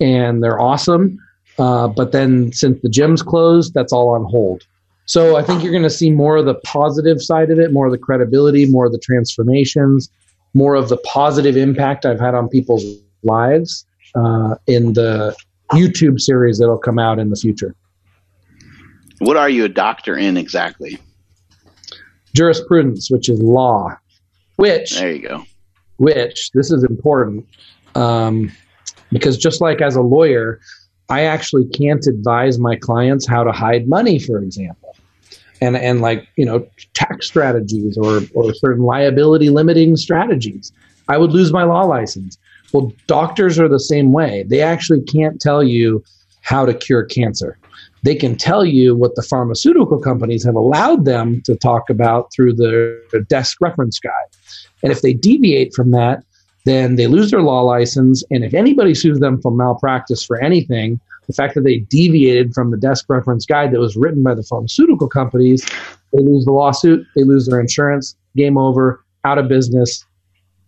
and they're awesome. Uh, but then since the gym's closed, that's all on hold. So I think you're going to see more of the positive side of it, more of the credibility, more of the transformations, more of the positive impact I've had on people's lives uh, in the YouTube series that'll come out in the future. What are you a doctor in exactly? Jurisprudence, which is law. Which there you go. Which this is important um, because just like as a lawyer, I actually can't advise my clients how to hide money, for example, and and like, you know, tax strategies or, or certain liability limiting strategies. I would lose my law license. Well, doctors are the same way. They actually can't tell you how to cure cancer. They can tell you what the pharmaceutical companies have allowed them to talk about through their desk reference guide. And if they deviate from that, then they lose their law license. And if anybody sues them for malpractice for anything, the fact that they deviated from the desk reference guide that was written by the pharmaceutical companies, they lose the lawsuit, they lose their insurance, game over, out of business,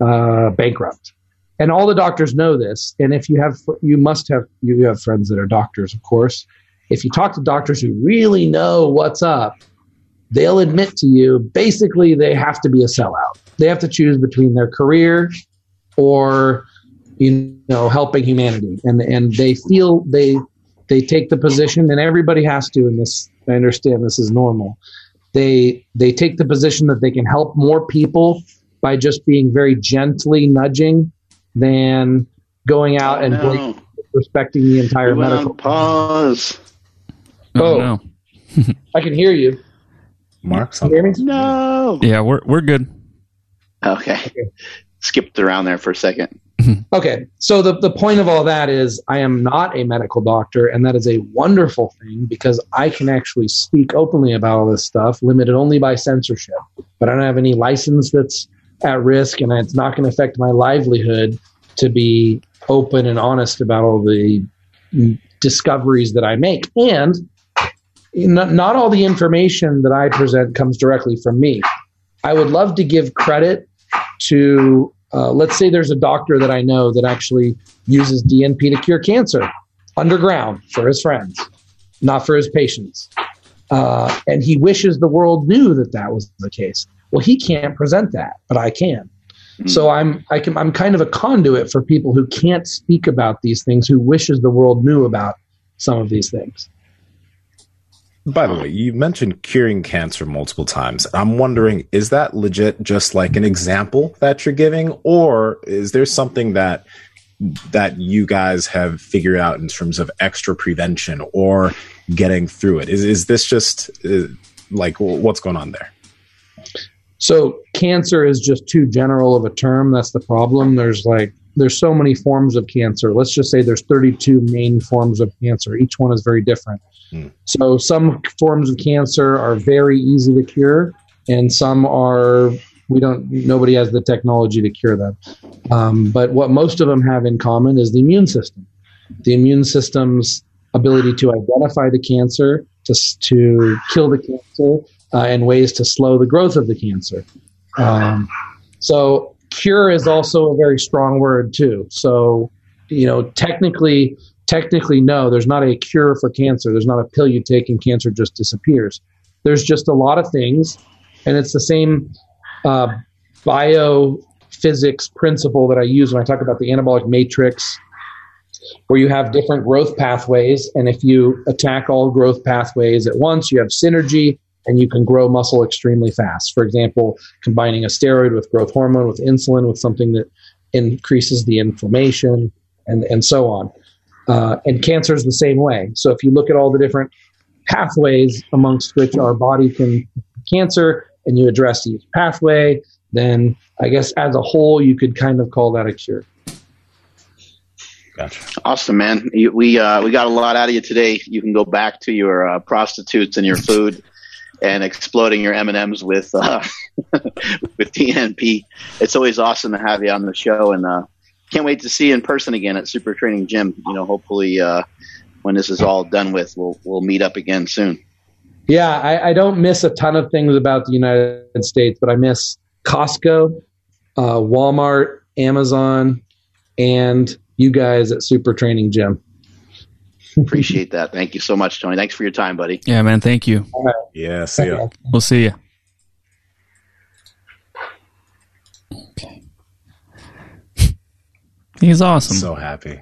uh, bankrupt. And all the doctors know this. And if you have, you must have, you have friends that are doctors, of course. If you talk to doctors who really know what's up, they'll admit to you, basically, they have to be a sellout. They have to choose between their career or, you know, helping humanity. And and they feel they they take the position, and everybody has to in this. I understand this is normal. They they take the position that they can help more people by just being very gently nudging than going out and oh, no. respecting the entire we medical. Pause. Oh, oh no. I can hear you. Mark, can you hear me? No. Yeah, we're we're good. Okay. okay. Skipped around there for a second. Okay, so the, the point of all that is I am not a medical doctor, and that is a wonderful thing because I can actually speak openly about all this stuff, limited only by censorship. But I don't have any license that's at risk, and it's not going to affect my livelihood to be open and honest about all the discoveries that I make. And not, not all the information that I present comes directly from me. I would love to give credit to... Uh, let's say there's a doctor that I know that actually uses D N P to cure cancer underground for his friends, not for his patients. Uh, and he wishes the world knew that that was the case. Well, he can't present that, but I can. Mm-hmm. So I'm I can I'm kind of a conduit for people who can't speak about these things, who wishes the world knew about some of these things. By the way, you mentioned curing cancer multiple times. I'm wondering, is that legit just like an example that you're giving, or is there something that that you guys have figured out in terms of extra prevention or getting through it? Is is this just is, like what's going on there? So cancer is just too general of a term. That's the problem. There's like there's so many forms of cancer. Let's just say there's thirty-two main forms of cancer. Each one is very different. So some forms of cancer are very easy to cure, and some are we don't. Nobody has the technology to cure them. Um, but what most of them have in common is the immune system. The immune system's ability to identify the cancer, to to kill the cancer, uh, and ways to slow the growth of the cancer. Um, so cure is also a very strong word too. So you know technically. Technically, no, there's not a cure for cancer. There's not a pill you take and cancer just disappears. There's just a lot of things, and it's the same uh, biophysics principle that I use when I talk about the anabolic matrix, where you have different growth pathways, and if you attack all growth pathways at once, you have synergy, and you can grow muscle extremely fast. For example, combining a steroid with growth hormone, with insulin, with something that increases the inflammation, and, and so on. Uh, and cancer is the same way. So if you look at all the different pathways amongst which our body can cancer, and you address each pathway, then I guess as a whole, you could kind of call that a cure. Gotcha. Awesome, man. You, we uh, we got a lot out of you today. You can go back to your uh, prostitutes and your food and exploding your M and M's with uh, with D N P. It's always awesome to have you on the show, and uh, can't wait to see you in person again at Super Training Gym. You know, hopefully uh, when this is all done with, we'll we'll meet up again soon. Yeah, I, I don't miss a ton of things about the United States, but I miss Costco, uh, Walmart, Amazon, and you guys at Super Training Gym. Appreciate that. Thank you so much, Tony. Thanks for your time, buddy. Yeah, man. Thank you. All right. Yeah, see ya. We'll see you. Okay. He's awesome. I'm so happy.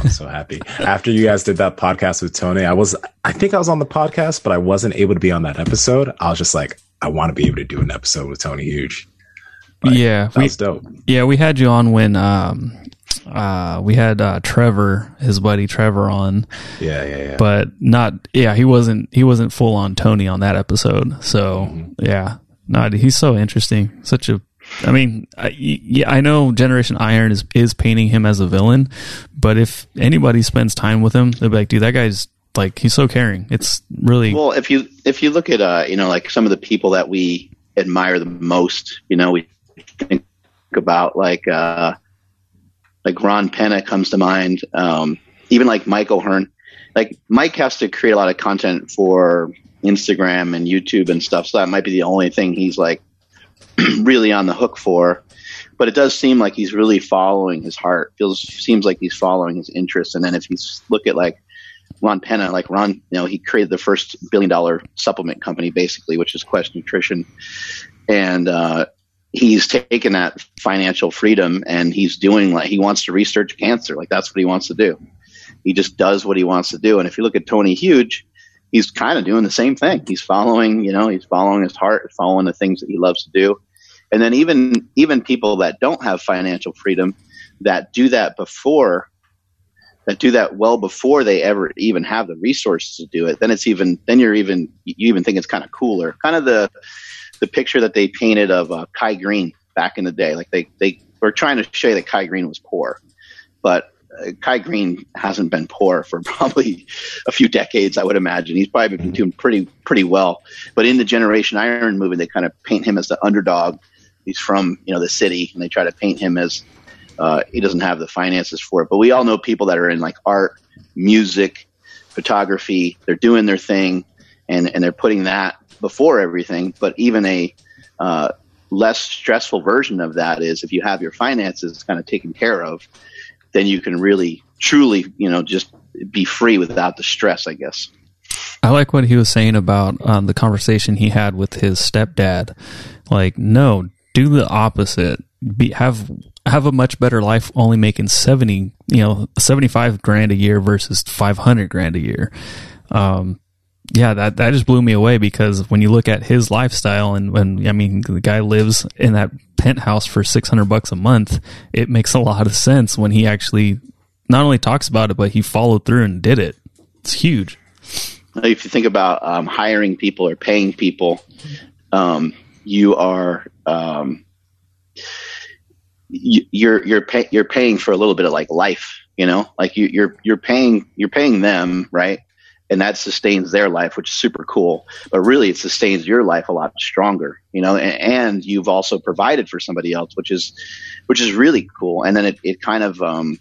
I'm so happy. After you guys did that podcast with Tony, I was, I think I was on the podcast, but I wasn't able to be on that episode. I was just like, I want to be able to do an episode with Tony Huge. Like, yeah. That was dope. Yeah. We had you on when, um, uh, we had, uh, Trevor, his buddy Trevor on. Yeah. Yeah. yeah. But not, yeah, he wasn't, he wasn't full on Tony on that episode. So mm-hmm. yeah, no, he's so interesting. Such a, I mean, I, yeah, I know Generation Iron is, is painting him as a villain, but if anybody spends time with him, they'll be like, dude, that guy's like, he's so caring. It's really well. If you if you look at uh, you know, like some of the people that we admire the most, you know, we think about like uh, like Ron Penna comes to mind. Um, even like Mike O'Hearn, like Mike has to create a lot of content for Instagram and YouTube and stuff. So that might be the only thing he's like really on the hook for, but it does seem like he's really following his heart. Feels seems like he's following his interests. And then if you look at like Ron Penna, like Ron, you know, he created the first billion dollar supplement company basically, which is Quest Nutrition. And, uh, he's taken that financial freedom and he's doing like, he wants to research cancer. Like that's what he wants to do. He just does what he wants to do. And if you look at Tony Huge, he's kind of doing the same thing. He's following, you know, he's following his heart, following the things that he loves to do. And then even, even people that don't have financial freedom that do that before that do that well before they ever even have the resources to do it, then it's even, then you're even, you even think it's kind of cooler. Kind of the, the picture that they painted of uh, Kai Green back in the day. Like they, they were trying to show you that Kai Green was poor, but uh, Kai Green hasn't been poor for probably a few decades, I would imagine. He's probably been doing pretty, pretty well, but in the Generation Iron movie, they kind of paint him as the underdog. He's from, you know, the city, and they try to paint him as, Uh, he doesn't have the finances for it, but we all know people that are in like art, music, photography. They're doing their thing, and, and they're putting that before everything. But even a uh, less stressful version of that is if you have your finances kind of taken care of, then you can really, truly, you know, just be free without the stress, I guess. I like what he was saying about um, the conversation he had with his stepdad. Like, no, do the opposite. Be, have have a much better life only making seventy, you know, seventy-five grand a year versus five hundred grand a year. Um, yeah, that, that just blew me away, because when you look at his lifestyle and when, I mean, the guy lives in that penthouse for six hundred bucks a month, it makes a lot of sense when he actually not only talks about it, but he followed through and did it. It's huge. If you think about, um, hiring people or paying people, um, you are, um, you're you're pay, you're paying for a little bit of like life, you know, like you, you're you're paying you're paying them, right? And that sustains their life, which is super cool. But really, it sustains your life a lot stronger, you know. And, and you've also provided for somebody else, which is which is really cool. And then it it kind of um,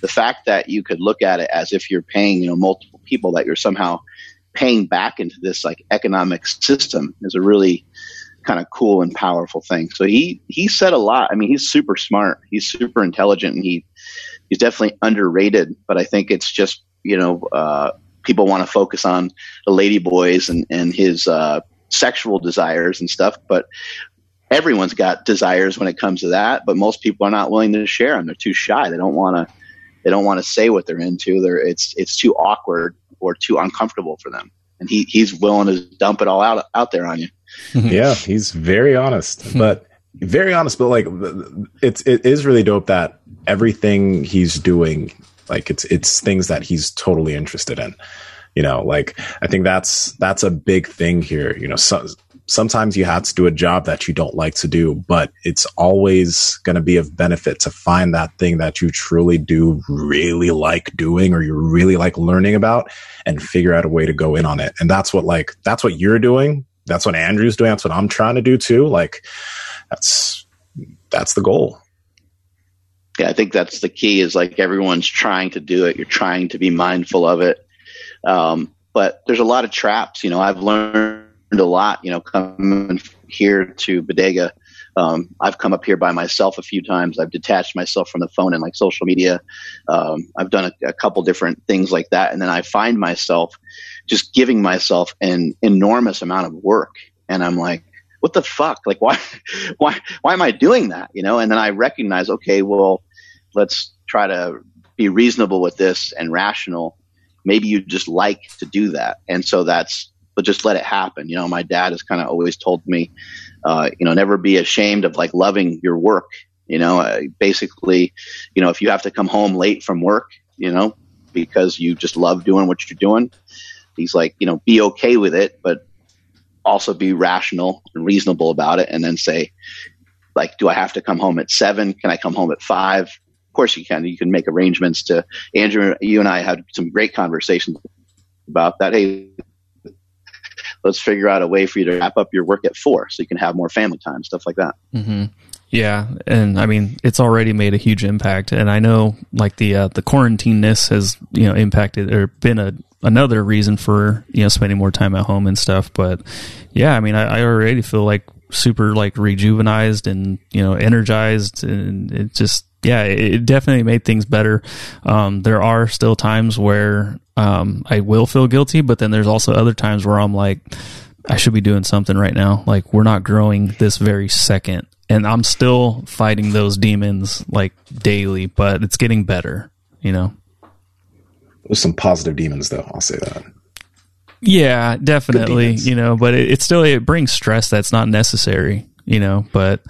the fact that you could look at it as if you're paying, you know, multiple people, that you're somehow paying back into this like economic system, is a really kind of cool and powerful thing. So he, he said a lot. I mean, he's super smart. He's super intelligent, and he, he's definitely underrated, but I think it's just, you know, uh, people want to focus on the lady boys and, and his, uh, sexual desires and stuff, but everyone's got desires when it comes to that, but most people are not willing to share them. They're too shy. They don't want to, they don't want to say what they're into. They're it's, it's too awkward or too uncomfortable for them. And he, he's willing to dump it all out, out there on you. Yeah, he's very honest, but very honest, but like it's, it is really dope that everything he's doing, like it's, it's things that he's totally interested in, you know, like I think that's, that's a big thing here. You know, so, sometimes you have to do a job that you don't like to do, but it's always going to be of benefit to find that thing that you truly do really like doing, or you really like learning about, and figure out a way to go in on it. And that's what, like, that's what you're doing. That's what Andrew's doing. That's what I'm trying to do too. Like that's, that's the goal. Yeah. I think that's the key, is like everyone's trying to do it. You're trying to be mindful of it. Um, but there's a lot of traps, you know, I've learned a lot, you know, coming here to Bodega. Um, I've come up here by myself a few times. I've detached myself from the phone and like social media. Um, I've done a, a couple different things like that. And then I find myself just giving myself an enormous amount of work. And I'm like, what the fuck? Like, why, why, why am I doing that? You know? And then I recognize, okay, well, let's try to be reasonable with this and rational. Maybe you just like to do that. And so that's, but just let it happen. You know, my dad has kind of always told me, uh, you know, never be ashamed of like loving your work. You know, uh, basically, you know, if you have to come home late from work, you know, because you just love doing what you're doing, he's like, you know, be okay with it, but also be rational and reasonable about it. And then say, like, do I have to come home at seven? Can I come home at five? Of course you can. You can make arrangements to. Andrew, you and I had some great conversations about that. Hey, let's figure out a way for you to wrap up your work at four so you can have more family time, stuff like that. Mm-hmm. Yeah. And I mean, it's already made a huge impact. And I know like the, uh, the quarantine-ness has, you know, impacted or been a, another reason for, you know, spending more time at home and stuff. But yeah, I mean, I, I already feel like super like rejuvenized and, you know, energized, and it just, yeah, it definitely made things better. Um, there are still times where um, I will feel guilty, but then there's also other times where I'm like, I should be doing something right now. Like, we're not growing this very second. And I'm still fighting those demons like daily, but it's getting better, you know? There's some positive demons, though. I'll say that. Yeah, definitely. You know, but it, it still, it brings stress that's not necessary, you know, but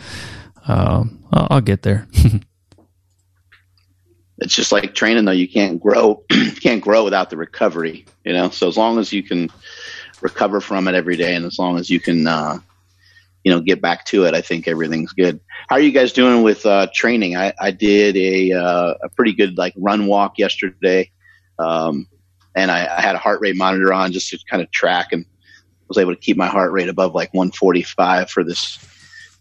um, I'll, I'll get there. It's just like training, though. You can't grow, can't grow without the recovery, you know? So as long as you can recover from it every day, and as long as you can, uh, you know, get back to it, I think everything's good. How are you guys doing with uh, training? I, I did a, uh, a pretty good like run walk yesterday. Um, and I, I had a heart rate monitor on just to kind of track, and was able to keep my heart rate above like one forty-five for this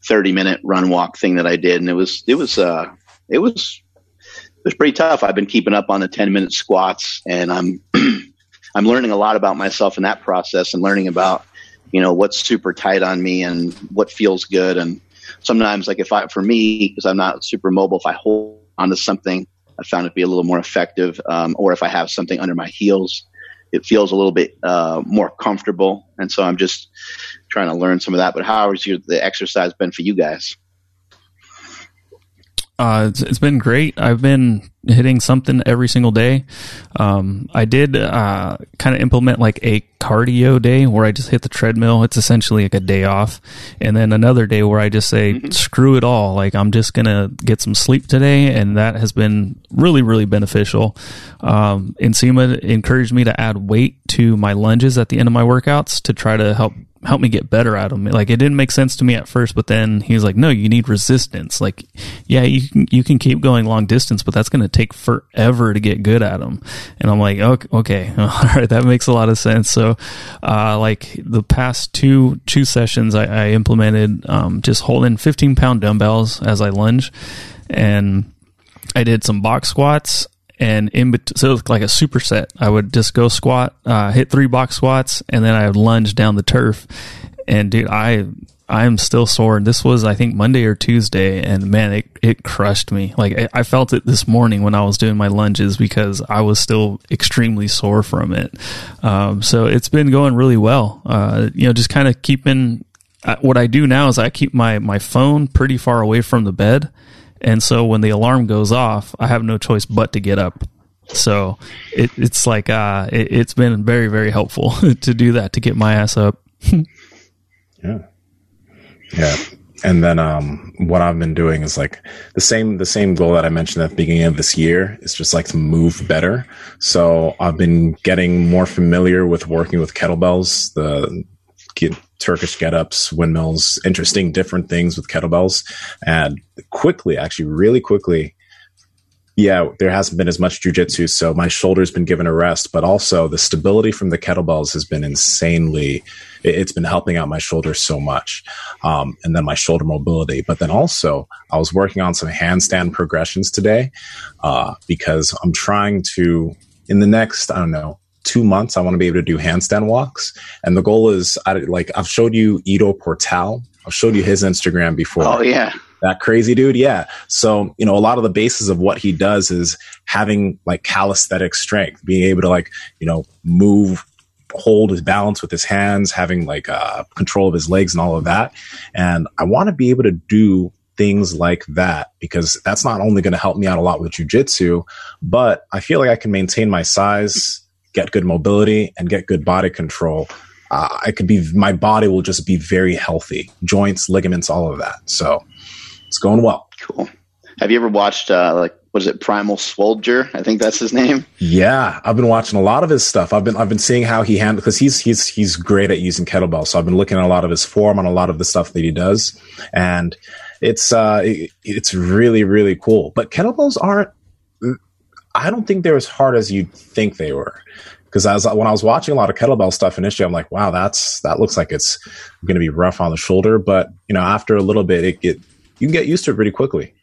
thirty minute run walk thing that I did. And it was, it was, uh, it was, it was pretty tough. I've been keeping up on the ten minute squats, and I'm, I'm learning a lot about myself in that process, and learning about, you know, what's super tight on me and what feels good. And sometimes like if I, for me, because I'm not super mobile, if I hold onto something, I found it to be a little more effective. Um, or if I have something under my heels, it feels a little bit uh, more comfortable. And so I'm just trying to learn some of that. But how has your, the exercise been for you guys? Uh, it's, it's been great. I've been hitting something every single day. Um, I did uh, kind of implement like a cardio day where I just hit the treadmill. It's essentially like a day off. And then another day where I just say, mm-hmm. screw it all. Like, I'm just going to get some sleep today. And that has been really, really beneficial. Um, Nsima encouraged me to add weight to my lunges at the end of my workouts to try to help help me get better at them. Like, it didn't make sense to me at first, but then he was like, no, you need resistance. Like, yeah, you can, you can keep going long distance, but that's going to take forever to get good at them. And I'm like, okay, okay. All right. That makes a lot of sense. So, uh, like the past two, two sessions I, I implemented, um, just holding fifteen pound dumbbells as I lunge, and I did some box squats. And in between, so it was like a superset. I would just go squat, uh, hit three box squats, and then I would lunge down the turf. And dude, I I am still sore. This was, I think, Monday or Tuesday, and man, it it crushed me. Like, I, I felt it this morning when I was doing my lunges because I was still extremely sore from it. Um, so it's been going really well. Uh, you know, just kind of keeping uh, what I do now is I keep my my phone pretty far away from the bed. And so when the alarm goes off, I have no choice but to get up. So it, it's like, uh, it, it's been very, very helpful to do that, to get my ass up. Yeah. Yeah. And then, um, what I've been doing is like the same, the same goal that I mentioned at the beginning of this year is just like to move better. So I've been getting more familiar with working with kettlebells, the get, Turkish get-ups, windmills, interesting different things with kettlebells. And quickly, actually really quickly, yeah, there hasn't been as much jujitsu, so my shoulder's been given a rest, but also the stability from the kettlebells has been insanely, it's been helping out my shoulder so much. Um, and then my shoulder mobility. But then also, I was working on some handstand progressions today uh, because I'm trying to, in the next, I don't know, two months, I want to be able to do handstand walks. And the goal is, I, like, I've showed you Ido Portal. I've showed you his Instagram before. Oh, yeah. That crazy dude. Yeah. So, you know, a lot of the basis of what he does is having like calisthenic strength, being able to like, you know, move, hold his balance with his hands, having like uh, control of his legs and all of that. And I want to be able to do things like that, because that's not only going to help me out a lot with jujitsu, but I feel like I can maintain my size, get good mobility, and get good body control. Uh, I could be, my body will just be very healthy, joints, ligaments, all of that. So it's going well. Cool. Have you ever watched, uh, like, what is it? Primal Swolger? I think that's his name. Yeah. I've been watching a lot of his stuff. I've been, I've been seeing how he handles, cause he's, he's, he's great at using kettlebells. So I've been looking at a lot of his form on a lot of the stuff that he does. And it's, uh, it, it's really, really cool. But kettlebells aren't, I don't think they're as hard as you'd think they were. Because as when I was watching a lot of kettlebell stuff initially, I'm like, wow, that's that looks like it's going to be rough on the shoulder. But you know, after a little bit, it, it you can get used to it pretty quickly.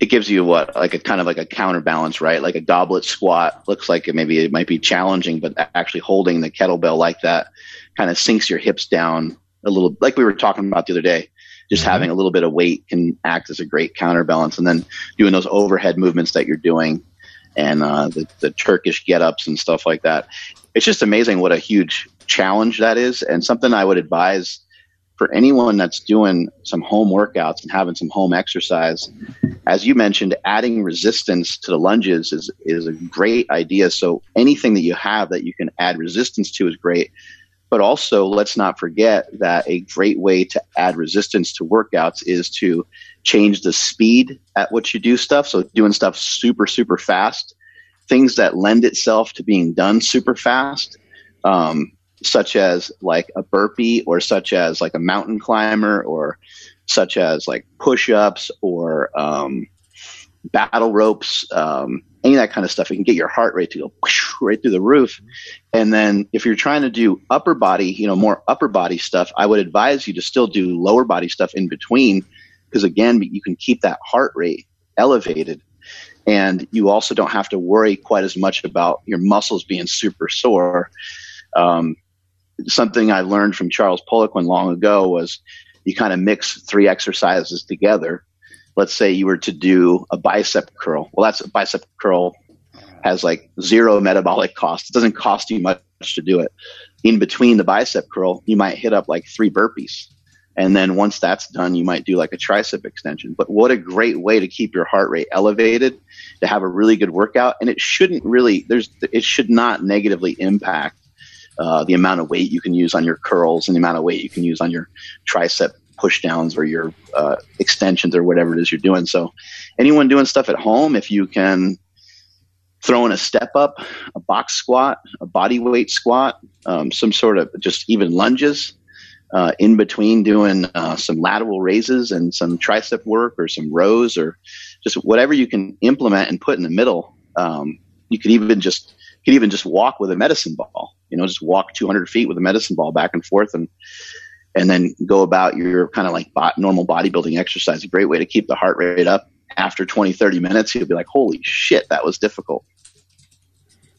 It gives you what, like a kind of like a counterbalance, right? Like a goblet squat looks like it maybe it might be challenging, but actually holding the kettlebell like that kind of sinks your hips down a little, like we were talking about the other day. Just mm-hmm. having a little bit of weight can act as a great counterbalance, and then doing those overhead movements that you're doing, and uh, the, the Turkish get-ups and stuff like that. It's just amazing what a huge challenge that is, and something I would advise for anyone that's doing some home workouts and having some home exercise. As you mentioned, adding resistance to the lunges is, is a great idea. So anything that you have that you can add resistance to is great. But also, let's not forget that a great way to add resistance to workouts is to change the speed at which you do stuff. So doing stuff super, super fast, things that lend itself to being done super fast, um, such as like a burpee, or such as like a mountain climber, or such as like push-ups, or um, battle ropes, um, any of that kind of stuff. You can get your heart rate to go right through the roof. And then if you're trying to do upper body, you know, more upper body stuff, I would advise you to still do lower body stuff in between, because again, you can keep that heart rate elevated. And you also don't have to worry quite as much about your muscles being super sore. Um, something I learned from Charles Poliquin long ago was you kind of mix three exercises together. Let's say you were to do a bicep curl. Well, that's a bicep curl has like zero metabolic cost. It doesn't cost you much to do it. In between the bicep curl, you might hit up like three burpees. And then once that's done, you might do like a tricep extension. But what a great way to keep your heart rate elevated, to have a really good workout. And it shouldn't really, there's, it should not negatively impact uh, the amount of weight you can use on your curls and the amount of weight you can use on your tricep push downs or your uh, extensions or whatever it is you're doing. So anyone doing stuff at home, if you can throw in a step up, a box squat, a body weight squat, um, some sort of just even lunges, uh, in between doing uh, some lateral raises and some tricep work or some rows, or just whatever you can implement and put in the middle. Um, you could even just could even just walk with a medicine ball, you know, just walk two hundred feet with a medicine ball back and forth, and and then go about your kind of like bot, normal bodybuilding exercise. A great way to keep the heart rate up. After twenty, thirty minutes, you'll be like, holy shit, that was difficult.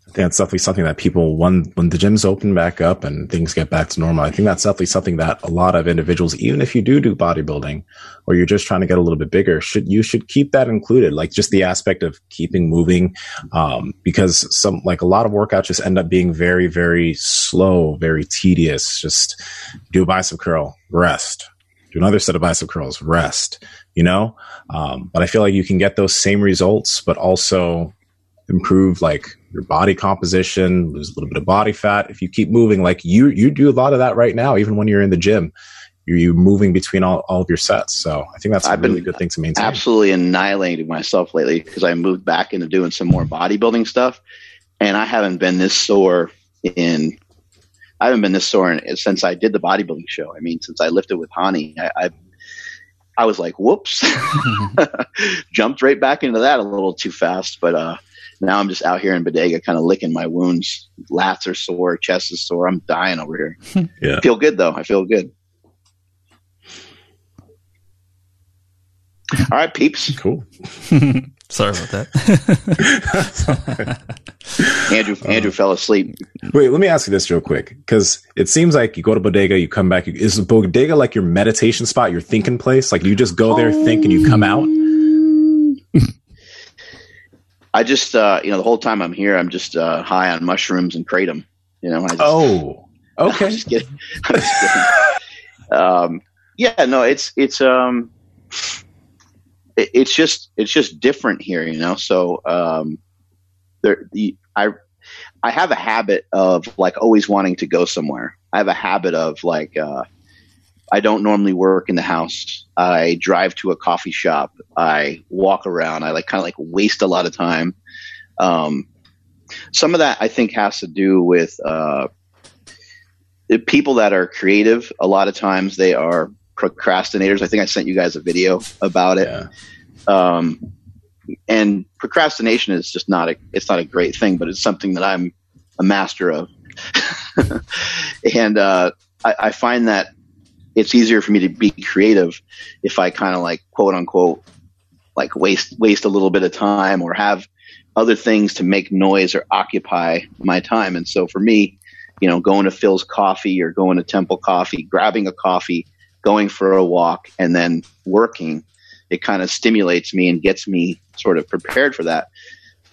I think that's definitely something that people, when, when the gyms open back up and things get back to normal, I think that's definitely something that a lot of individuals, even if you do do bodybuilding or you're just trying to get a little bit bigger, should you should keep that included, like just the aspect of keeping moving, um, because some like a lot of workouts just end up being very, very slow, very tedious. Just do a bicep curl, rest. Do another set of bicep curls, rest. You know, um, but I feel like you can get those same results, but also improve like your body composition, lose a little bit of body fat. If you keep moving, like you, you do a lot of that right now, even when you're in the gym, you're, you're moving between all, all of your sets. So I think that's a I've really been good thing to maintain. Absolutely annihilating myself lately because I moved back into doing some more bodybuilding stuff, and I haven't been this sore in, I haven't been this sore in, since I did the bodybuilding show. I mean, since I lifted with Hani, I, I've, I was like, whoops, jumped right back into that a little too fast. But uh, now I'm just out here in Bodega kind of licking my wounds. Lats are sore, chest is sore. I'm dying over here. Yeah. I feel good, though. I feel good. All right, peeps. Cool. Sorry about that. Andrew Andrew fell asleep. Wait, let me ask you this real quick, because it seems like you go to Bodega, you come back. You, is Bodega like your meditation spot, your thinking place? Like you just go there, think, and you come out? I just, uh, you know, the whole time I'm here, I'm just uh, high on mushrooms and kratom. You know, I just, oh, okay. I'm just kidding. I'm just kidding. um, yeah, no, it's it's um. It's just it's just different here, you know. So um, there, the, I I have a habit of like always wanting to go somewhere. I have a habit of like uh, I don't normally work in the house. I drive to a coffee shop. I walk around. I like kind of like waste a lot of time. Um, some of that I think has to do with uh, people that are creative. A lot of times they are procrastinators. I think I sent you guys a video about it. Yeah. Um, and procrastination is just not a, it's not a great thing, but it's something that I'm a master of. And uh, I, I find that it's easier for me to be creative if I kind of like quote unquote like waste waste a little bit of time or have other things to make noise or occupy my time. And so for me, you know, going to Phil's Coffee or going to Temple Coffee, grabbing a coffee, going for a walk, and then working, it kind of stimulates me and gets me sort of prepared for that.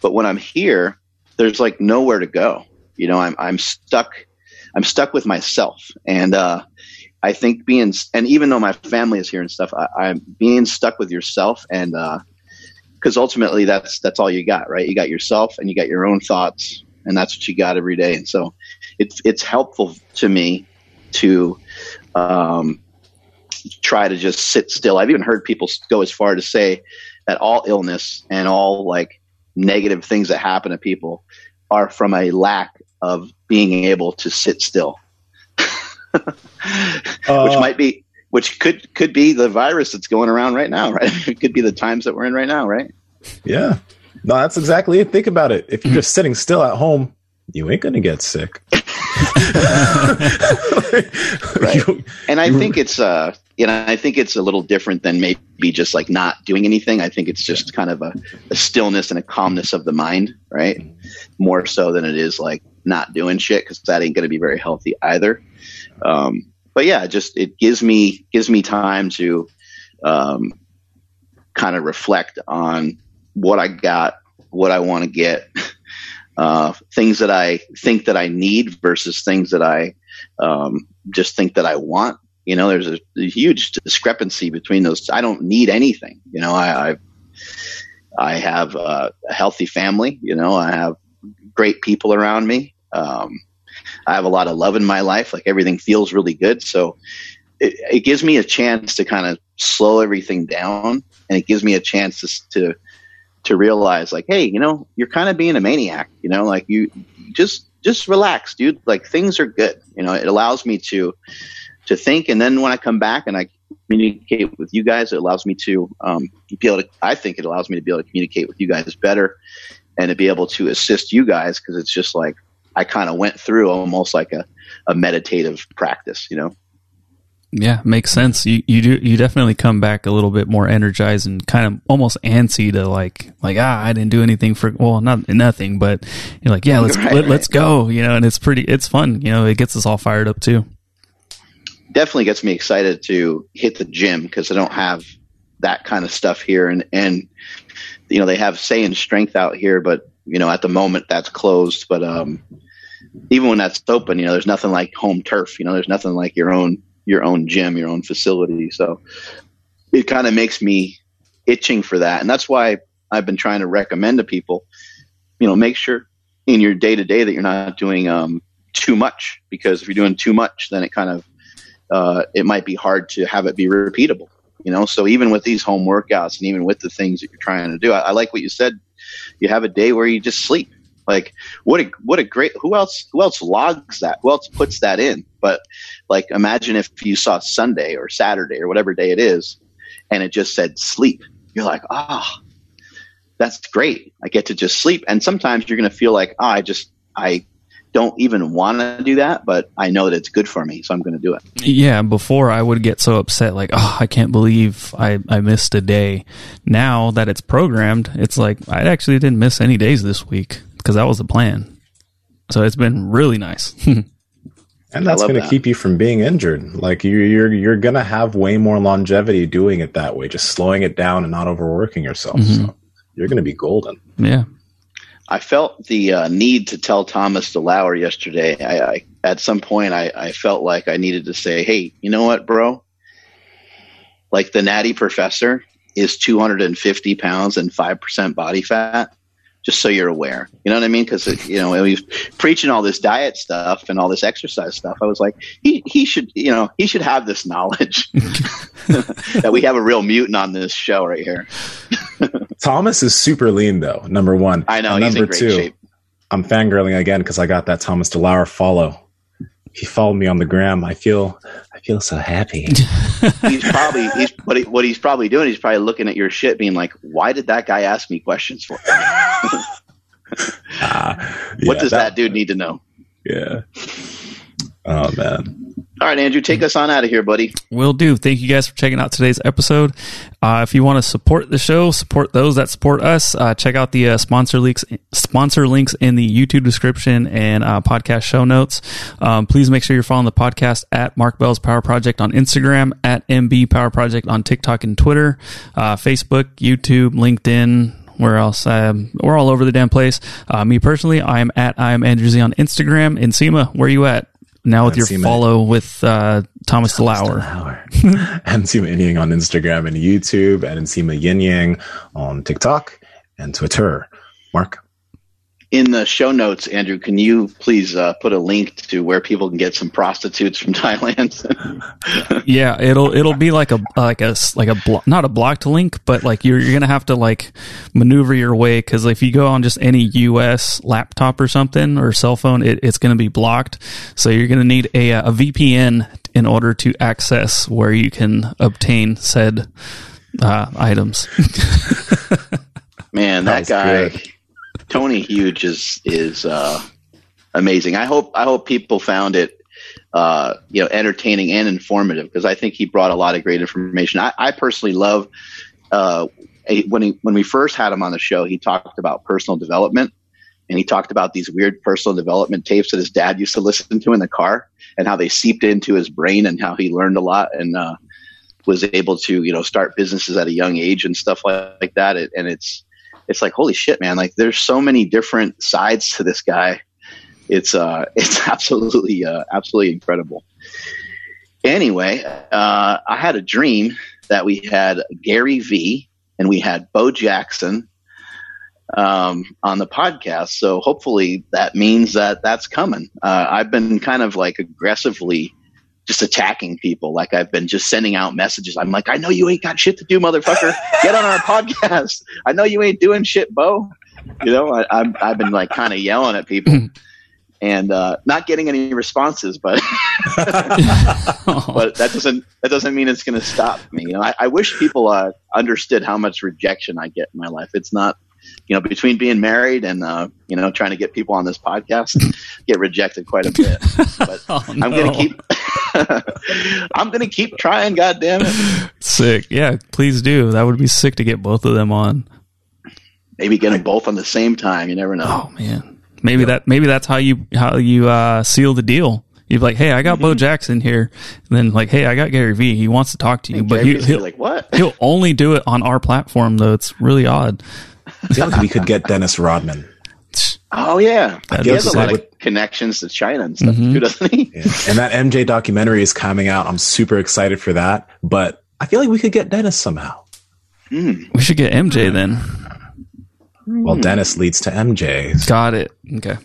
But when I'm here, there's like nowhere to go. You know, I'm I'm stuck. I'm stuck with myself, and uh, I think being and even though my family is here and stuff, I, I'm being stuck with yourself, and because uh, ultimately that's that's all you got, right? You got yourself, and you got your own thoughts, and that's what you got every day. And so, it's it's helpful to me to um, try to just sit still. I've even heard people go as far to say that all illness and all like negative things that happen to people are from a lack of being able to sit still, uh, which might be, which could, could be the virus that's going around right now, right? It could be the times that we're in right now, right? Yeah, no, that's exactly it. Think about it. If you're just sitting still at home, you ain't going to get sick. Right. And I think it's, uh, you know, I think it's a little different than maybe just like not doing anything. I think it's just kind of a, a stillness and a calmness of the mind, right? More so than it is like not doing shit, because that ain't going to be very healthy either. Um, but yeah, just it gives me gives me time to um, kind of reflect on what I got, what I want to get, uh, things that I think that I need versus things that I um, just think that I want. You know, there's a, a huge discrepancy between those. I don't need anything. You know, I I, I have a, a healthy family. You know, I have great people around me. Um, I have a lot of love in my life. Like everything feels really good. So it, it gives me a chance to kind of slow everything down, and it gives me a chance to, to, to realize like, hey, you know, you're kind of being a maniac, you know, like you just, just relax, dude. Like things are good. You know, it allows me to, to think. And then when I come back and I communicate with you guys, it allows me to, um, be able to, I think it allows me to be able to communicate with you guys better, and to be able to assist you guys, because it's just like I kind of went through almost like a, a meditative practice, you know? Yeah, makes sense. You you do you definitely come back a little bit more energized and kind of almost antsy to like like ah I didn't do anything for well not nothing but you're like yeah let's right, let, right. let's go, you know, and it's pretty it's fun, you know, it gets us all fired up too. Definitely gets me excited to hit the gym, because I don't have that kind of stuff here, and and you know, they have Say and Strength out here, but you know, at the moment that's closed. But um, even when that's open, you know, there's nothing like home turf. You know, there's nothing like your own your own gym, your own facility. So it kind of makes me itching for that, and that's why I've been trying to recommend to people, you know, make sure in your day to day that you're not doing um, too much, because if you're doing too much, then it kind of uh, it might be hard to have it be repeatable. You know, so even with these home workouts and even with the things that you're trying to do, I, I like what you said. You have a day where you just sleep. Like what a what a great who else who else logs that? Who else puts that in? But like imagine if you saw Sunday or Saturday or whatever day it is, and it just said sleep. You're like, ah, oh, that's great. I get to just sleep. And sometimes you're gonna feel like, oh, I just I don't even want to do that, but I know that it's good for me, so I'm going to do it. Yeah, before I would get so upset, like, oh, I can't believe I, I missed a day. Now that it's programmed, it's like, I actually didn't miss any days this week, because that was the plan. So it's been really nice. And that's going to keep you from being injured. Like, you, you're you're going to have way more longevity doing it that way, just slowing it down and not overworking yourself. Mm-hmm. So you're going to be golden. Yeah. I felt the uh, need to tell Thomas DeLauer yesterday. I, I at some point I, I felt like I needed to say, hey, you know what, bro? Like the natty professor is two hundred fifty pounds and five percent body fat, just so you're aware. You know what I mean? Because, you know, when he was preaching all this diet stuff and all this exercise stuff, I was like, he, he should, you know, he should have this knowledge that we have a real mutant on this show right here. Thomas is super lean, though. Number one, I know. And number he's in great two, shape. I'm fangirling again because I got that Thomas DeLauer follow. He followed me on the gram. I feel, I feel so happy. He's probably, he's what, he, what he's probably doing. He's probably looking at your shit, being like, "Why did that guy ask me questions for?" What yeah, does that, that dude need to know? Yeah. Oh, man. All right, Andrew, take us on out of here, buddy. Will do. Thank you guys for checking out today's episode. Uh, if you want to support the show, support those that support us, uh, check out the uh, sponsor links, sponsor links in the YouTube description and uh, podcast show notes. Um, please make sure you're following the podcast at Mark Bell's Power Project on Instagram, at M B Power Project on TikTok and Twitter, uh, Facebook, YouTube, LinkedIn. Where else? Um, we're all over the damn place. Uh, me personally, I am at I am Andrew Z on Instagram. Nsima, where are you at? Now with Nsima. Your follow with uh, Thomas, Thomas DeLauer. Nsima Inyang on Instagram and YouTube, and Nsima Inyang on TikTok and Twitter. Mark? In the show notes, Andrew, can you please uh, put a link to where people can get some prostitutes from Thailand? Yeah, it'll it'll be like a like a like a blo- not a block to link, but like you're you're gonna have to like maneuver your way, because if you go on just any U S laptop or something or cell phone, it, it's gonna be blocked. So you're gonna need a a V P N in order to access where you can obtain said uh, items. Man, that, that guy. Good. Tony Huge is is uh, amazing. I hope I hope people found it uh, you know entertaining and informative, because I think he brought a lot of great information. I, I personally love uh, when he, when we first had him on the show, he talked about personal development, and he talked about these weird personal development tapes that his dad used to listen to in the car, and how they seeped into his brain, and how he learned a lot and uh, was able to you know start businesses at a young age and stuff like, like that. It, and it's It's like, holy shit, man. Like, there's so many different sides to this guy. It's uh, it's absolutely, uh, absolutely incredible. Anyway, uh, I had a dream that we had Gary V and we had Bo Jackson um, on the podcast. So hopefully that means that that's coming. Uh, I've been kind of like aggressively just attacking people. Like, I've been just sending out messages. I'm like, I know you ain't got shit to do, motherfucker. Get on our podcast. I know you ain't doing shit, Bo. You know, I, I'm, I've been like kind of yelling at people and uh, not getting any responses, but but that doesn't that doesn't mean it's going to stop me. You know, I, I wish people uh, understood how much rejection I get in my life. It's not, you know, between being married and, uh, you know, trying to get people on this podcast, get rejected quite a bit. But oh, no. I'm going to keep... I'm going to keep trying, goddamn it. Sick. Yeah, please do. That would be sick to get both of them on. Maybe get them both on the same time. You never know. Oh, man. Maybe yeah. that maybe that's how you how you uh, seal the deal. You'd be like, hey, I got mm-hmm. Bo Jackson here. And then like, hey, I got Gary V. He wants to talk to you. And but he, he'll, like, what? He'll only do it on our platform, though. It's really odd. I feel like we could get Dennis Rodman. Oh, yeah. That he has a lot of would, connections to China and stuff, mm-hmm. too, doesn't he? Yeah. And that M J documentary is coming out. I'm super excited for that. But I feel like we could get Dennis somehow. Mm. We should get M J then. Well, Dennis leads to M J. Got it. Okay.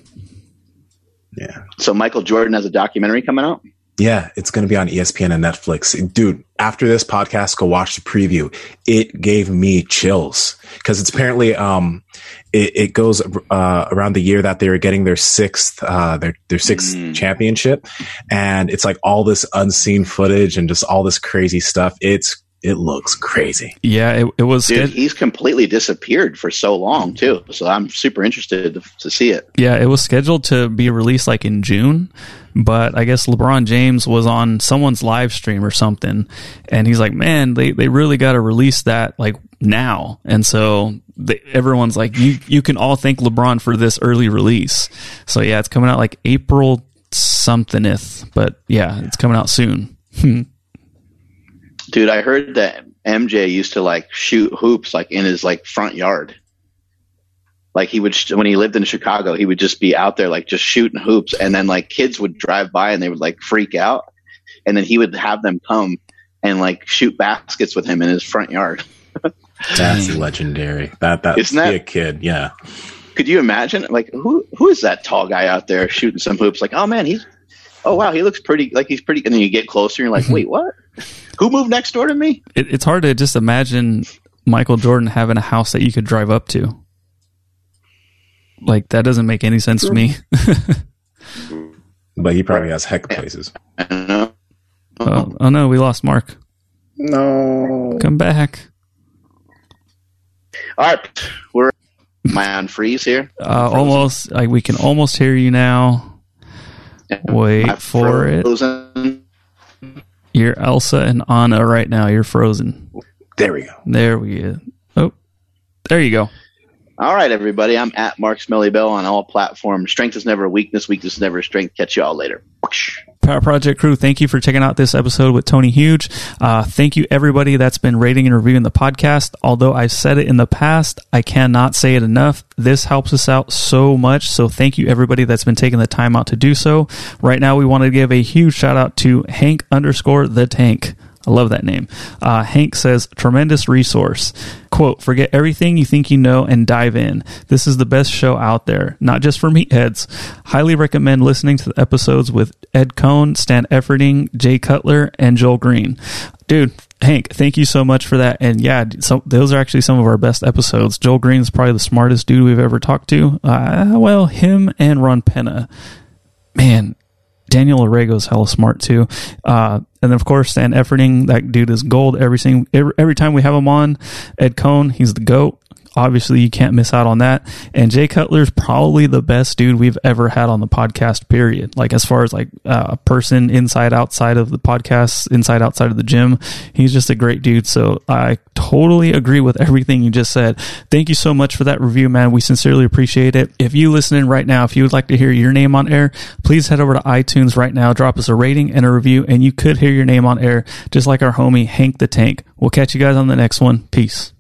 Yeah. So Michael Jordan has a documentary coming out? Yeah, it's going to be on E S P N and Netflix. Dude, after this podcast, go watch the preview. It gave me chills because it's apparently um, it, it goes uh, around the year that they were getting their sixth uh, their their sixth mm. championship, and it's like all this unseen footage and just all this crazy stuff. It's it looks crazy. Yeah, it, it was. Dude, it, he's completely disappeared for so long too. So I'm super interested to, to see it. Yeah, it was scheduled to be released like in June. But I guess LeBron James was on someone's live stream or something, and he's like, man, they, they really got to release that like now. And so they, everyone's like, you you can all thank LeBron for this early release. So yeah, it's coming out like April somethingeth, but yeah, it's coming out soon. Dude, I heard that M J used to like shoot hoops like in his like front yard. Like he would, when he lived in Chicago, he would just be out there, like just shooting hoops. And then like kids would drive by and they would like freak out. And then he would have them come and like shoot baskets with him in his front yard. That's legendary. That, that Isn't that be a kid. Yeah. Could you imagine? Like who, who is that tall guy out there shooting some hoops? Like, oh man, he's, oh wow. He looks pretty, like he's pretty. And then you get closer and you're like, wait, what? Who moved next door to me? It, it's hard to just imagine Michael Jordan having a house that you could drive up to. Like, that doesn't make any sense to me. But he probably has heck places. Oh, oh, no, we lost Mark. No. Come back. All right. We're... Am I on freeze here? Uh, almost. I, we can almost hear you now. Wait for it. You're Elsa and Anna right now. You're frozen. There we go. There we go. Oh, there you go. All right, everybody. I'm at Mark Smelly Bell on all platforms. Strength is never a weakness. Weakness is never a strength. Catch you all later. Power Project Crew, thank you for checking out this episode with Tony Huge. Uh, thank you, everybody that's been rating and reviewing the podcast. Although I've said it in the past, I cannot say it enough. This helps us out so much. So thank you, everybody that's been taking the time out to do so. Right now, we want to give a huge shout out to Hank underscore the Tank. I love that name. Uh, Hank says, tremendous resource. Quote, forget everything you think you know and dive in. This is the best show out there, not just for meatheads. Highly recommend listening to the episodes with Ed Cohn, Stan Efferding, Jay Cutler, and Joel Green. Dude, Hank, thank you so much for that. And yeah, so those are actually some of our best episodes. Joel Green's probably the smartest dude we've ever talked to. Uh, well, him and Ron Penna. Man, Daniel Arrego's hella smart too. Uh, and of course, Stan Efferding, that dude is gold. Every, single, every, every time we have him on, Ed Cohn, he's the GOAT. Obviously, you can't miss out on that. And Jay Cutler's probably the best dude we've ever had on the podcast, period. Like, as far as like a uh, person inside, outside of the podcast, inside, outside of the gym, he's just a great dude. So I totally agree with everything you just said. Thank you so much for that review, man. We sincerely appreciate it. If you listening right now, if you would like to hear your name on air, please head over to iTunes right now. Drop us a rating and a review, and you could hear your name on air, just like our homie Hank the Tank. We'll catch you guys on the next one. Peace.